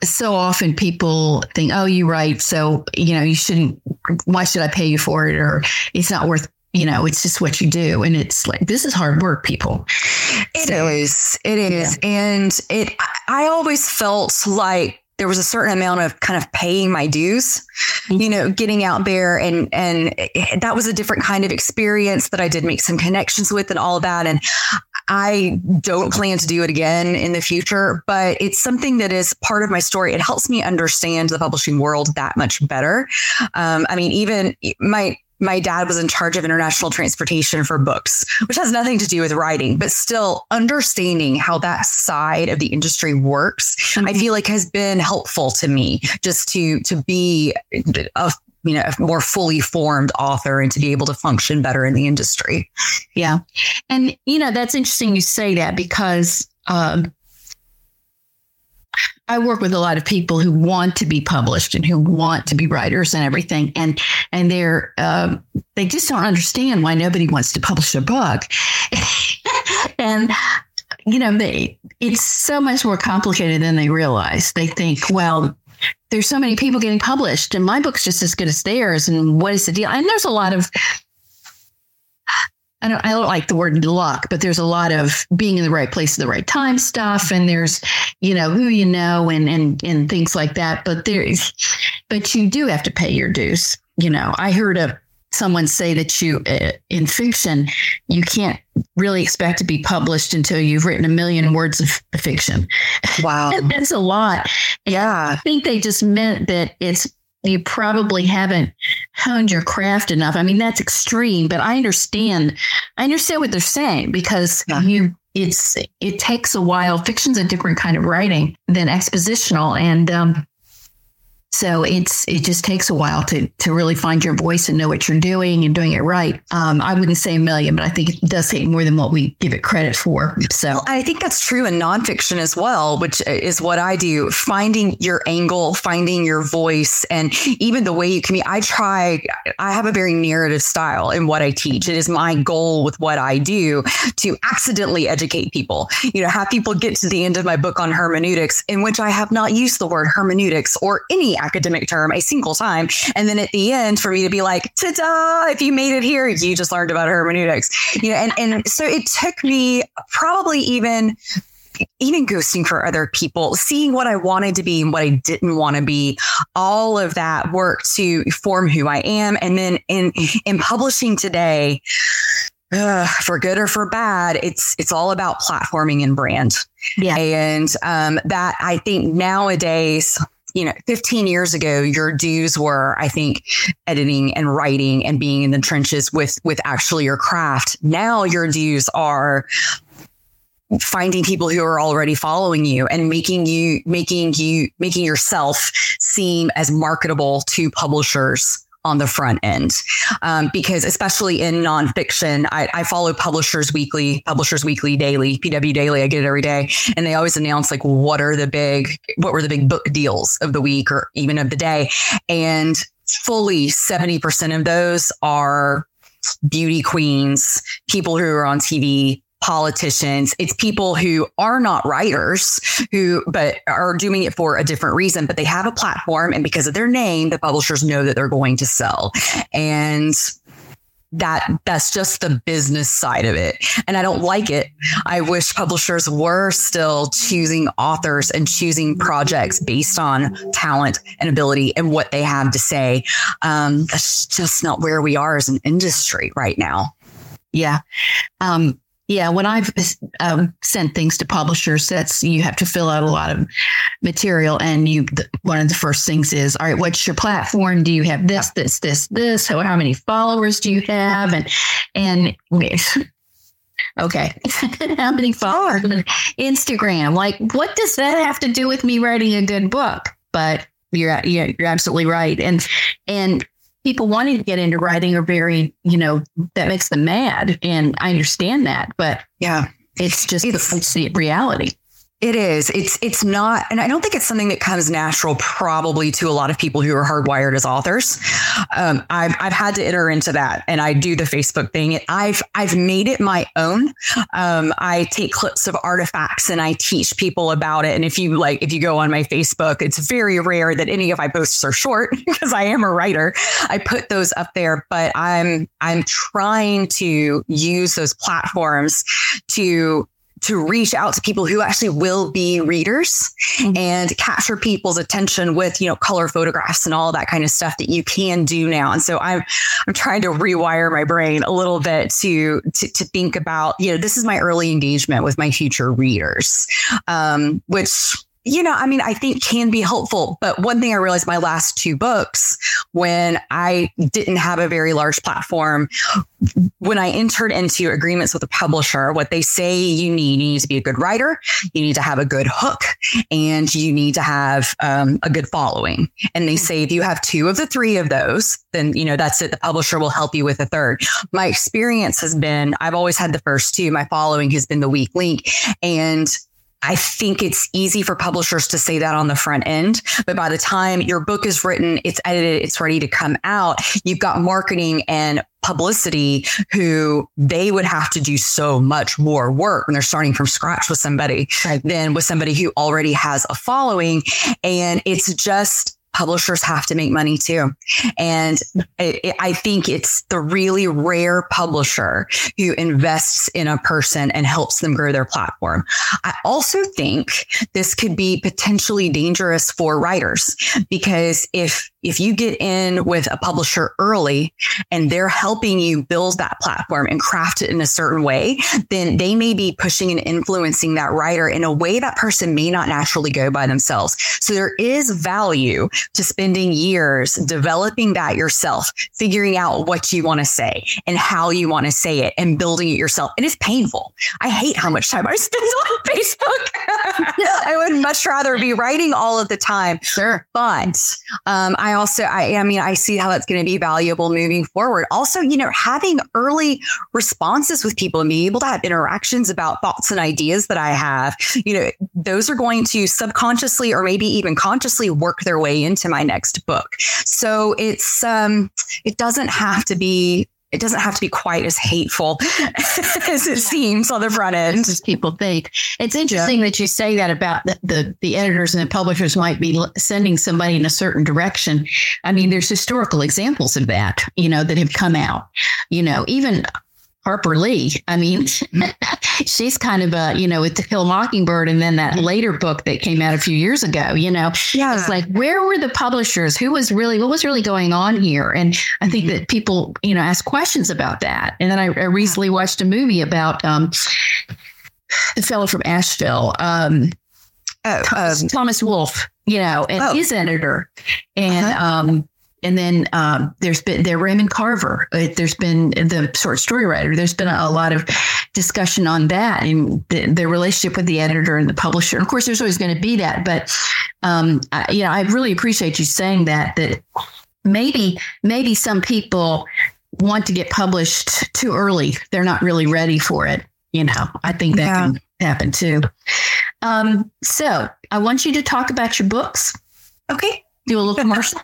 so often people think, oh, you write, so, you shouldn't, why should I pay you for it? Or it's not worth, it's just what you do. And it's like, this is hard work, people. It is. Yeah. And I always felt like there was a certain amount of kind of paying my dues, getting out there. And that was a different kind of experience that I did make some connections with and all of that. And I don't plan to do it again in the future, but it's something that is part of my story. It helps me understand the publishing world that much better. Even my dad was in charge of international transportation for books, which has nothing to do with writing, but still understanding how that side of the industry works, I feel like has been helpful to me just to be a more fully formed author and to be able to function better in the industry. Yeah. And, that's interesting you say that because I work with a lot of people who want to be published and who want to be writers and everything. And they just don't understand why nobody wants to publish a book. And, it's so much more complicated than they realize. They think, well, there's so many people getting published and my book's just as good as theirs. And what is the deal? And there's a lot of, I don't like the word luck, but there's a lot of being in the right place at the right time stuff. And there's, who you know, and things like that. But but you do have to pay your dues. I heard someone say that you in fiction, you can't really expect to be published until you've written 1 million words of fiction. Wow. That's a lot. Yeah. I think they just meant that you probably haven't honed your craft enough. I mean, that's extreme, but I understand what they're saying because it takes a while. Fiction's a different kind of writing than expositional. And, so it just takes a while to really find your voice and know what you're doing and doing it right. I wouldn't say 1 million, but I think it does take more than what we give it credit for. So I think that's true in nonfiction as well, which is what I do. Finding your angle, finding your voice, and even the way you can be. I have a very narrative style in what I teach. It is my goal with what I do to accidentally educate people. Have people get to the end of my book on hermeneutics, in which I have not used the word hermeneutics or any academic term a single time, and then at the end for me to be like, ta-da, if you made it here, you just learned about hermeneutics, and so it took me probably even ghosting for other people, seeing what I wanted to be and what I didn't want to be, all of that work to form who I am. And then in publishing today, for good or for bad, it's all about platforming and brand. Yeah. And that, I think, nowadays, 15 years ago, your dues were, I think, editing and writing and being in the trenches with actually your craft. Now your dues are finding people who are already following you and making yourself seem as marketable to publishers on the front end. Because especially in nonfiction, I follow Publishers Weekly daily, PW Daily. I get it every day. And they always announce like, what were the big book deals of the week or even of the day? And fully 70% of those are beauty queens, people who are on TV, politicians. It's people who are not writers but are doing it for a different reason, but they have a platform, and because of their name, the publishers know that they're going to sell. And that's just the business side of it. And I don't like it. I wish publishers were still choosing authors and choosing projects based on talent and ability and what they have to say. That's just not where we are as an industry right now. Yeah. Yeah, when I've sent things to publishers, you have to fill out a lot of material, and one of the first things is, all right, what's your platform? Do you have this? How many followers do you have? And okay, how many followers? Instagram, like, what does that have to do with me writing a good book? But you're absolutely right, and people wanting to get into writing are very, that makes them mad. And I understand that. But yeah, it's just the reality. It is. It's not. And I don't think it's something that comes natural probably to a lot of people who are hardwired as authors. I've had to enter into that, and I do the Facebook thing. I've made it my own. I take clips of artifacts and I teach people about it. And if you go on my Facebook, it's very rare that any of my posts are short because I am a writer. I put those up there, but I'm trying to use those platforms to reach out to people who actually will be readers and capture people's attention with, color photographs and all that kind of stuff that you can do now. And so I'm trying to rewire my brain a little bit to think about, this is my early engagement with my future readers, which, I think can be helpful. But one thing I realized my last two books, when I didn't have a very large platform, when I entered into agreements with a publisher, what they say you need to be a good writer, you need to have a good hook, and you need to have a good following. And they say, if you have two of the three of those, then, that's it. The publisher will help you with a third. My experience has been, I've always had the first two. My following has been the weak link. And I think it's easy for publishers to say that on the front end, but by the time your book is written, it's edited, it's ready to come out, you've got marketing and publicity who they would have to do so much more work when they're starting from scratch with somebody than with somebody who already has a following. And it's just, publishers have to make money too. And I think it's the really rare publisher who invests in a person and helps them grow their platform. I also think this could be potentially dangerous for writers, because if you get in with a publisher early and they're helping you build that platform and craft it in a certain way, then they may be pushing and influencing that writer in a way that person may not naturally go by themselves. So there is value to spending years developing that yourself, figuring out what you want to say and how you want to say it and building it yourself. And it's painful. I hate how much time I spend on Facebook. I would much rather be writing all of the time. Sure. But I see how that's going to be valuable moving forward. Also, having early responses with people and being able to have interactions about thoughts and ideas that I have, those are going to subconsciously or maybe even consciously work their way into my next book. So it's, it doesn't have to be quite as hateful as it seems on the front end. As people think. It's interesting that you say that about the editors and the publishers might be sending somebody in a certain direction. I mean, there's historical examples of that, that have come out, even Harper Lee. I mean, she's kind of a, with To Kill a Mockingbird and then that later book that came out a few years ago, Yeah. It's like, where were the publishers? What was really going on here? And I think that people, ask questions about that. And then I recently watched a movie about the fellow from Asheville, Thomas Wolfe, and his editor. And, and then there's been Raymond Carver. There's been the short story writer. There's been a lot of discussion on that and the relationship with the editor and the publisher. Of course, there's always going to be that. But, I really appreciate you saying that maybe some people want to get published too early. They're not really ready for it. I think that can happen, too. So I want you to talk about your books. Okay. Do a little commercial.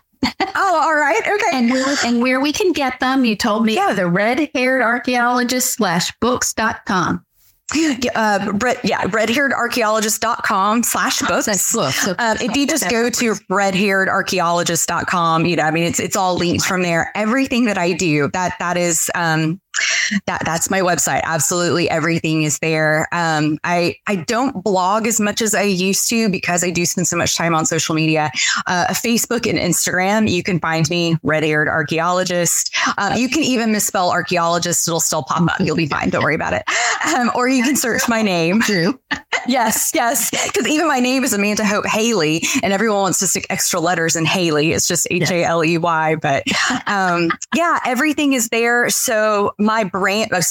Oh, all right. Okay. And where we can get them, you told me. Yeah, the Red-Haired Archaeologist /books.com. redhairedarchaeologist.com/books. If you just go to redhairedarchaeologist.com, it's all linked from there. Everything that I do, that is, that's my website. Absolutely. Everything is there. I don't blog as much as I used to because I do spend so much time on social media, Facebook and Instagram. You can find me Red-Haired Archaeologist. You can even misspell archaeologist. It'll still pop up. You'll be fine. Don't worry about it. Or you can search my name. True. Yes. Because even my name is Amanda Hope Haley, and everyone wants to stick extra letters in Haley. It's just HALEY. But everything is there. So my brand is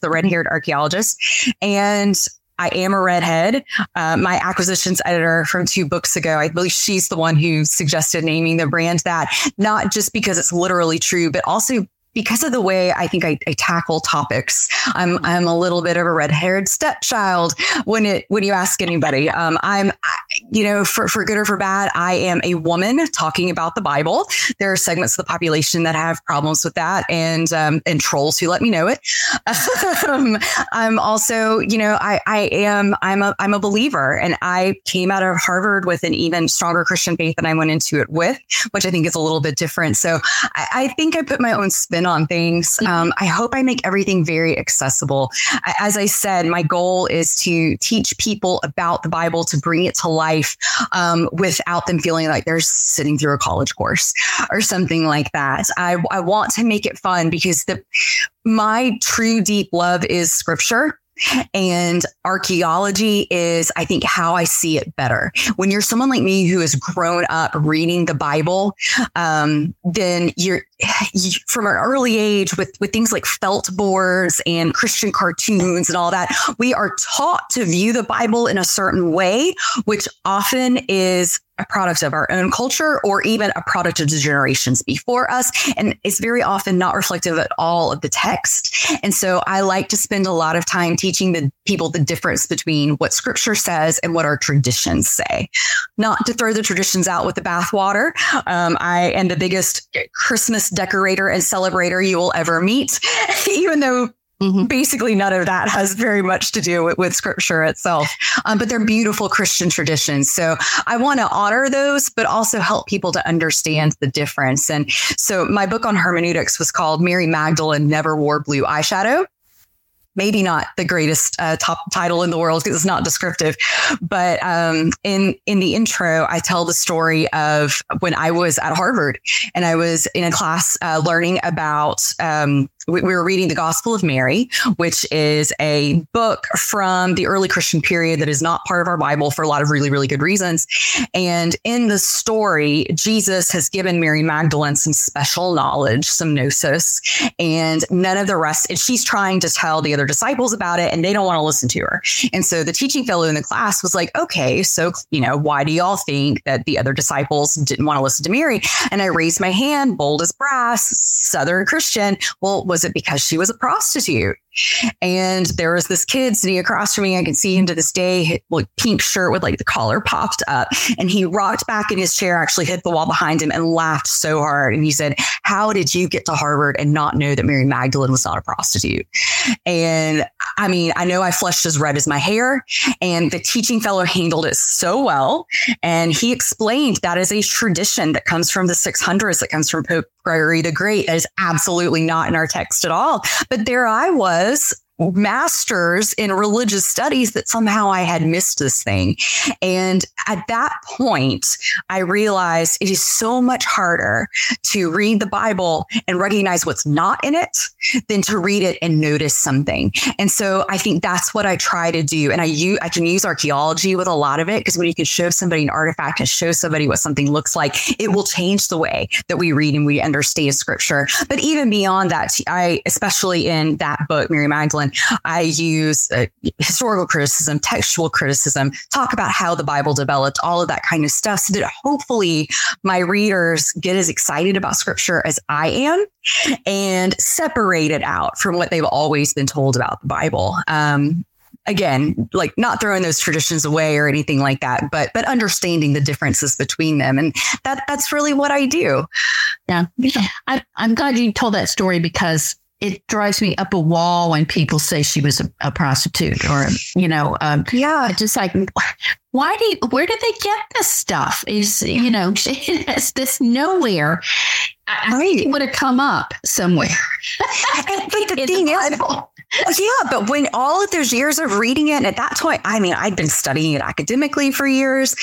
the Red-Haired Archaeologist, and I am a redhead. My acquisitions editor from 2 books ago, I believe she's the one who suggested naming the brand that, not just because it's literally true, but also because of the way I think I tackle topics. I'm a little bit of a red-haired stepchild when you ask anybody. For good or for bad, I am a woman talking about the Bible. There are segments of the population that have problems with that, and trolls who let me know it. I'm also, I'm a believer, and I came out of Harvard with an even stronger Christian faith than I went into it with, which I think is a little bit different. So I think I put my own spin on things. I hope I make everything very accessible. As I said, my goal is to teach people about the Bible, to bring it to life without them feeling like they're sitting through a college course or something like that. I want to make it fun because my true deep love is scripture. And archaeology is, I think, how I see it better. When you're someone like me who has grown up reading the Bible, then you're from an early age with things like felt boards and Christian cartoons and all that, we are taught to view the Bible in a certain way, which often is a product of our own culture or even a product of the generations before us. And it's very often not reflective at all of the text. And so I like to spend a lot of time teaching the people the difference between what scripture says and what our traditions say, not to throw the traditions out with the bathwater. I am the biggest Christmas decorator and celebrator you will ever meet, even though basically none of that has very much to do with scripture itself. But they're beautiful Christian traditions. So I want to honor those, but also help people to understand the difference. And so my book on hermeneutics was called Mary Magdalene Never Wore Blue Eyeshadow. Maybe not the greatest top title in the world because it's not descriptive. But in the intro, I tell the story of when I was at Harvard and I was in a class learning about we were reading the Gospel of Mary, which is a book from the early Christian period that is not part of our Bible for a lot of really, really good reasons. And in the story, Jesus has given Mary Magdalene some special knowledge, some gnosis, and none of the rest. And she's trying to tell the other disciples about it and they don't want to listen to her. And so the teaching fellow in the class was like, OK, so, why do y'all think that the other disciples didn't want to listen to Mary? And I raised my hand, bold as brass, Southern Christian. Well, was it because she was a prostitute? And there was this kid sitting across from me. I can see him to this day, like pink shirt with like the collar popped up, and he rocked back in his chair, actually hit the wall behind him and laughed so hard. And he said, how did you get to Harvard and not know that Mary Magdalene was not a prostitute? And I mean, I know I flushed as red as my hair, and the teaching fellow handled it so well. And he explained that is a tradition that comes from the 600s, that comes from Pope Gregory the Great. That is absolutely not in our text at all. But there I was, master's in religious studies, that somehow I had missed this thing. And at that point, I realized it is so much harder to read the Bible and recognize what's not in it than to read it and notice something. And so I think that's what I try to do. And I can use archaeology with a lot of it, because when you can show somebody an artifact and show somebody what something looks like, it will change the way that we read and we understand scripture. But even beyond that, I, especially in that book, Mary Magdalene, I use historical criticism, textual criticism, talk about how the Bible developed, all of that kind of stuff, so that hopefully my readers get as excited about scripture as I am and separate it out from what they've always been told about the Bible. Again, like not throwing those traditions away or anything like that, but understanding the differences between them. And that's really what I do. Yeah. I'm glad you told that story, because it drives me up a wall when people say she was a prostitute, or, yeah, just like, where do they get this stuff? Is, it's this nowhere. I think it would have come up somewhere. But the thing is, yeah, but when all of those years of reading it, and at that point, I mean, I'd been studying it academically for years.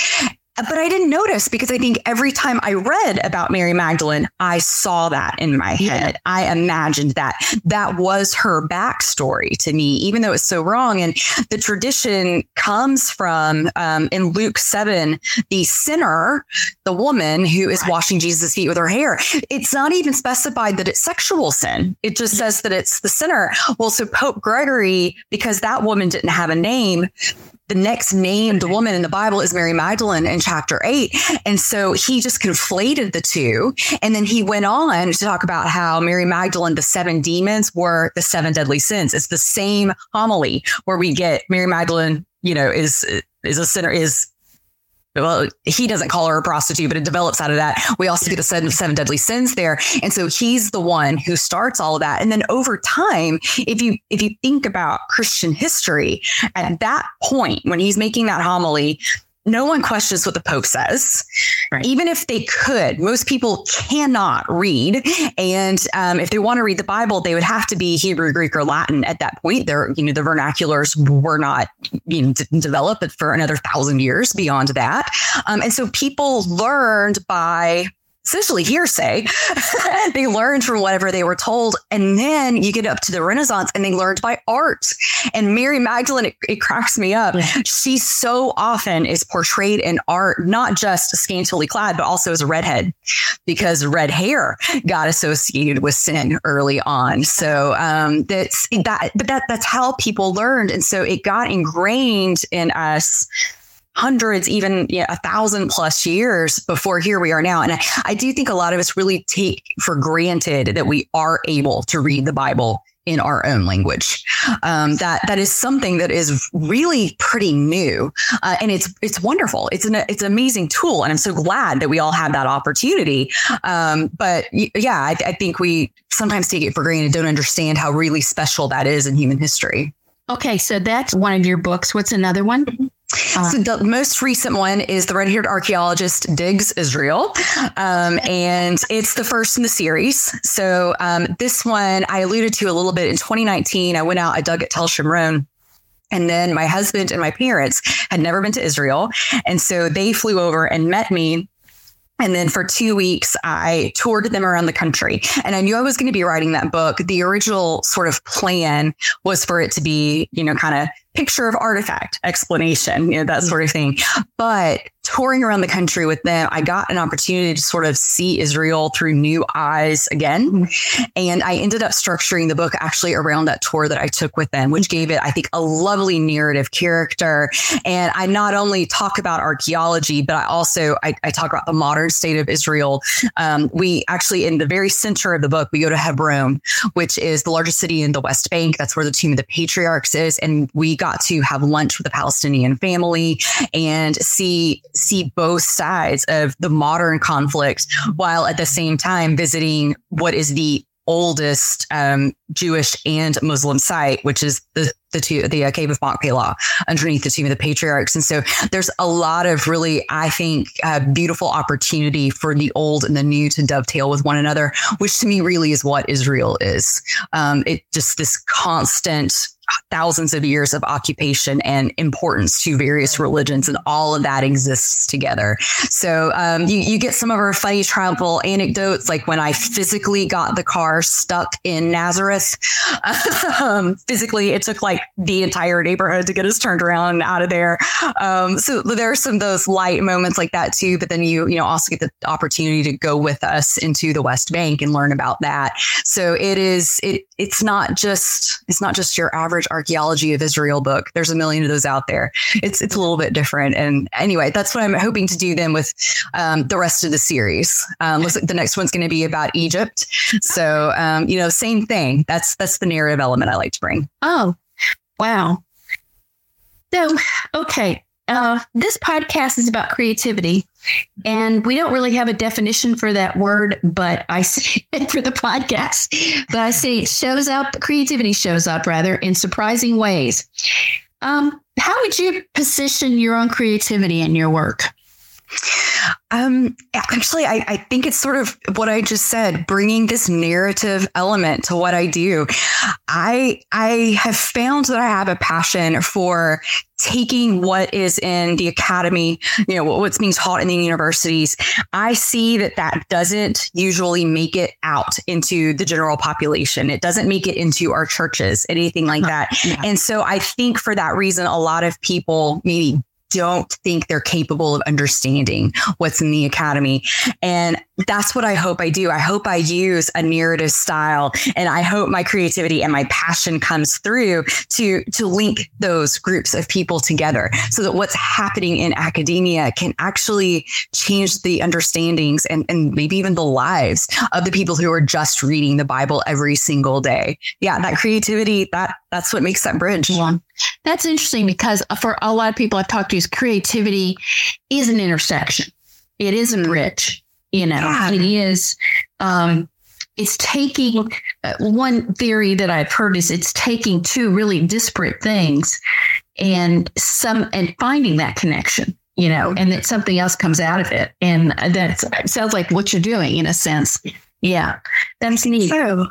But I didn't notice because I think every time I read about Mary Magdalene, I saw that in my head. I imagined that was her backstory to me, even though it's so wrong. And the tradition comes from in Luke 7, the sinner, the woman who is washing Jesus' feet with her hair. It's not even specified that it's sexual sin. It just says that it's the sinner. Well, so Pope Gregory, because that woman didn't have a name, the next named woman in the Bible is Mary Magdalene in chapter 8. And so he just conflated the two. And then he went on to talk about how Mary Magdalene, the seven demons, were the seven deadly sins. It's the same homily where we get Mary Magdalene, you know, is a sinner, is, well, he doesn't call her a prostitute, but it develops out of that. We also get the seven deadly sins there. And so he's the one who starts all of that. And then over time, if you think about Christian history, at that point, when he's making that homily, no one questions what the Pope says, even if they could. Most people cannot read. And if they want to read the Bible, they would have to be Hebrew, Greek, or Latin at that point. The vernaculars were not, didn't develop for another 1,000 years beyond that. And so people learned by essentially hearsay. They learned from whatever they were told. And then you get up to the Renaissance and they learned by art. And Mary Magdalene, it cracks me up. She so often is portrayed in art, not just scantily clad, but also as a redhead, because red hair got associated with sin early on. So that's how people learned. And so it got ingrained in us hundreds, even 1,000+ years before here we are now. And I do think a lot of us really take for granted that we are able to read the Bible in our own language. That is something that is really pretty new. And it's wonderful. It's an amazing tool. And I'm so glad that we all have that opportunity. I think we sometimes take it for granted, don't understand how really special that is in human history. Okay, so that's one of your books. What's another one? So the most recent one is The Red-Haired Archaeologist Digs Israel, and it's the first in the series. So this one I alluded to a little bit. In 2019, I went out, I dug at Tel Shimron. And then my husband and my parents had never been to Israel. And so they flew over and met me. And then for 2 weeks, I toured them around the country, and I knew I was going to be writing that book. The original sort of plan was for it to be, kind of picture of artifact explanation, that sort of thing. But touring around the country with them, I got an opportunity to sort of see Israel through new eyes again. And I ended up structuring the book actually around that tour that I took with them, which gave it, I think, a lovely narrative character. And I not only talk about archaeology, but I also, I talk about the modern state of Israel. We actually, in the very center of the book, we go to Hebron, which is the largest city in the West Bank. That's where the Tomb of the Patriarchs is. And we got to have lunch with a Palestinian family and see both sides of the modern conflict, while at the same time visiting what is the oldest Jewish and Muslim site, which is the Cave of Machpelah underneath the Tomb of the Patriarchs. And so there's a lot of really, I think, beautiful opportunity for the old and the new to dovetail with one another, which to me really is what Israel is. It just this constant thousands of years of occupation and importance to various religions, and all of that exists together. So you get some of our funny travel anecdotes, like when I physically got the car stuck in Nazareth. Physically, it took like the entire neighborhood to get us turned around and out of there. So there are some of those light moments like that too. But then you also get the opportunity to go with us into the West Bank and learn about that. So it's not just your average archaeology of Israel book. There's a million of those out there. It's a little bit different. And anyway, that's what I'm hoping to do then with the rest of the series. Looks like the next one's going to be about Egypt. So, same thing. That's the narrative element I like to bring. Oh, wow. So, okay. This podcast is about creativity, and we don't really have a definition for that word, but I say it for the podcast, but I say it shows up, creativity shows up rather in surprising ways. How would you position your own creativity in your work? Actually, I think it's sort of what I just said, bringing this narrative element to what I do. I have found that I have a passion for taking what is in the academy, you know, what's being taught in the universities. I see that that doesn't usually make it out into the general population. It doesn't make it into our churches, anything like that. Yeah. And so I think for that reason, a lot of people maybe don't think they're capable of understanding what's in the academy. And that's what I hope I do. I hope I use a narrative style, and I hope my creativity and my passion comes through to link those groups of people together so that what's happening in academia can actually change the understandings and maybe even the lives of the people who are just reading the Bible every single day. Yeah, that creativity, that's what makes that bridge. Yeah. That's interesting, because for a lot of people I've talked to, is creativity is an intersection. It isn't rich, you know, yeah. It is. It's taking one theory that I've heard is it's taking two really disparate things and finding that connection, you know, and that something else comes out of it. And that sounds like what you're doing in a sense. Yeah, that's neat. So,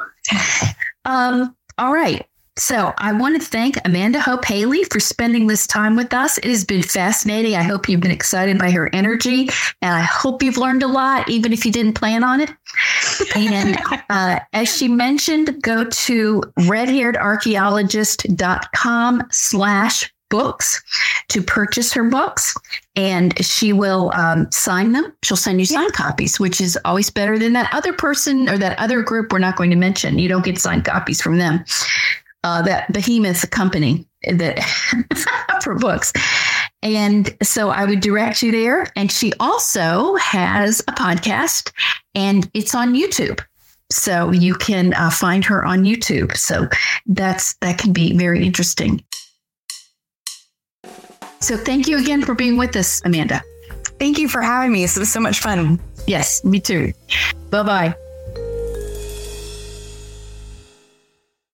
all right. So I want to thank Amanda Hope Haley for spending this time with us. It has been fascinating. I hope you've been excited by her energy, and I hope you've learned a lot, even if you didn't plan on it. And as she mentioned, go to redhairedarchaeologist.com/books to purchase her books, and she will sign them. She'll send you signed copies, which is always better than that other person or that other group we're not going to mention. You don't get signed copies from them. That behemoth company that for books. And so I would direct you there. And she also has a podcast, and it's on YouTube. So you can find her on YouTube. So that can be very interesting. So thank you again for being with us, Amanda. Thank you for having me. This was so much fun. Yes, me too. Bye-bye.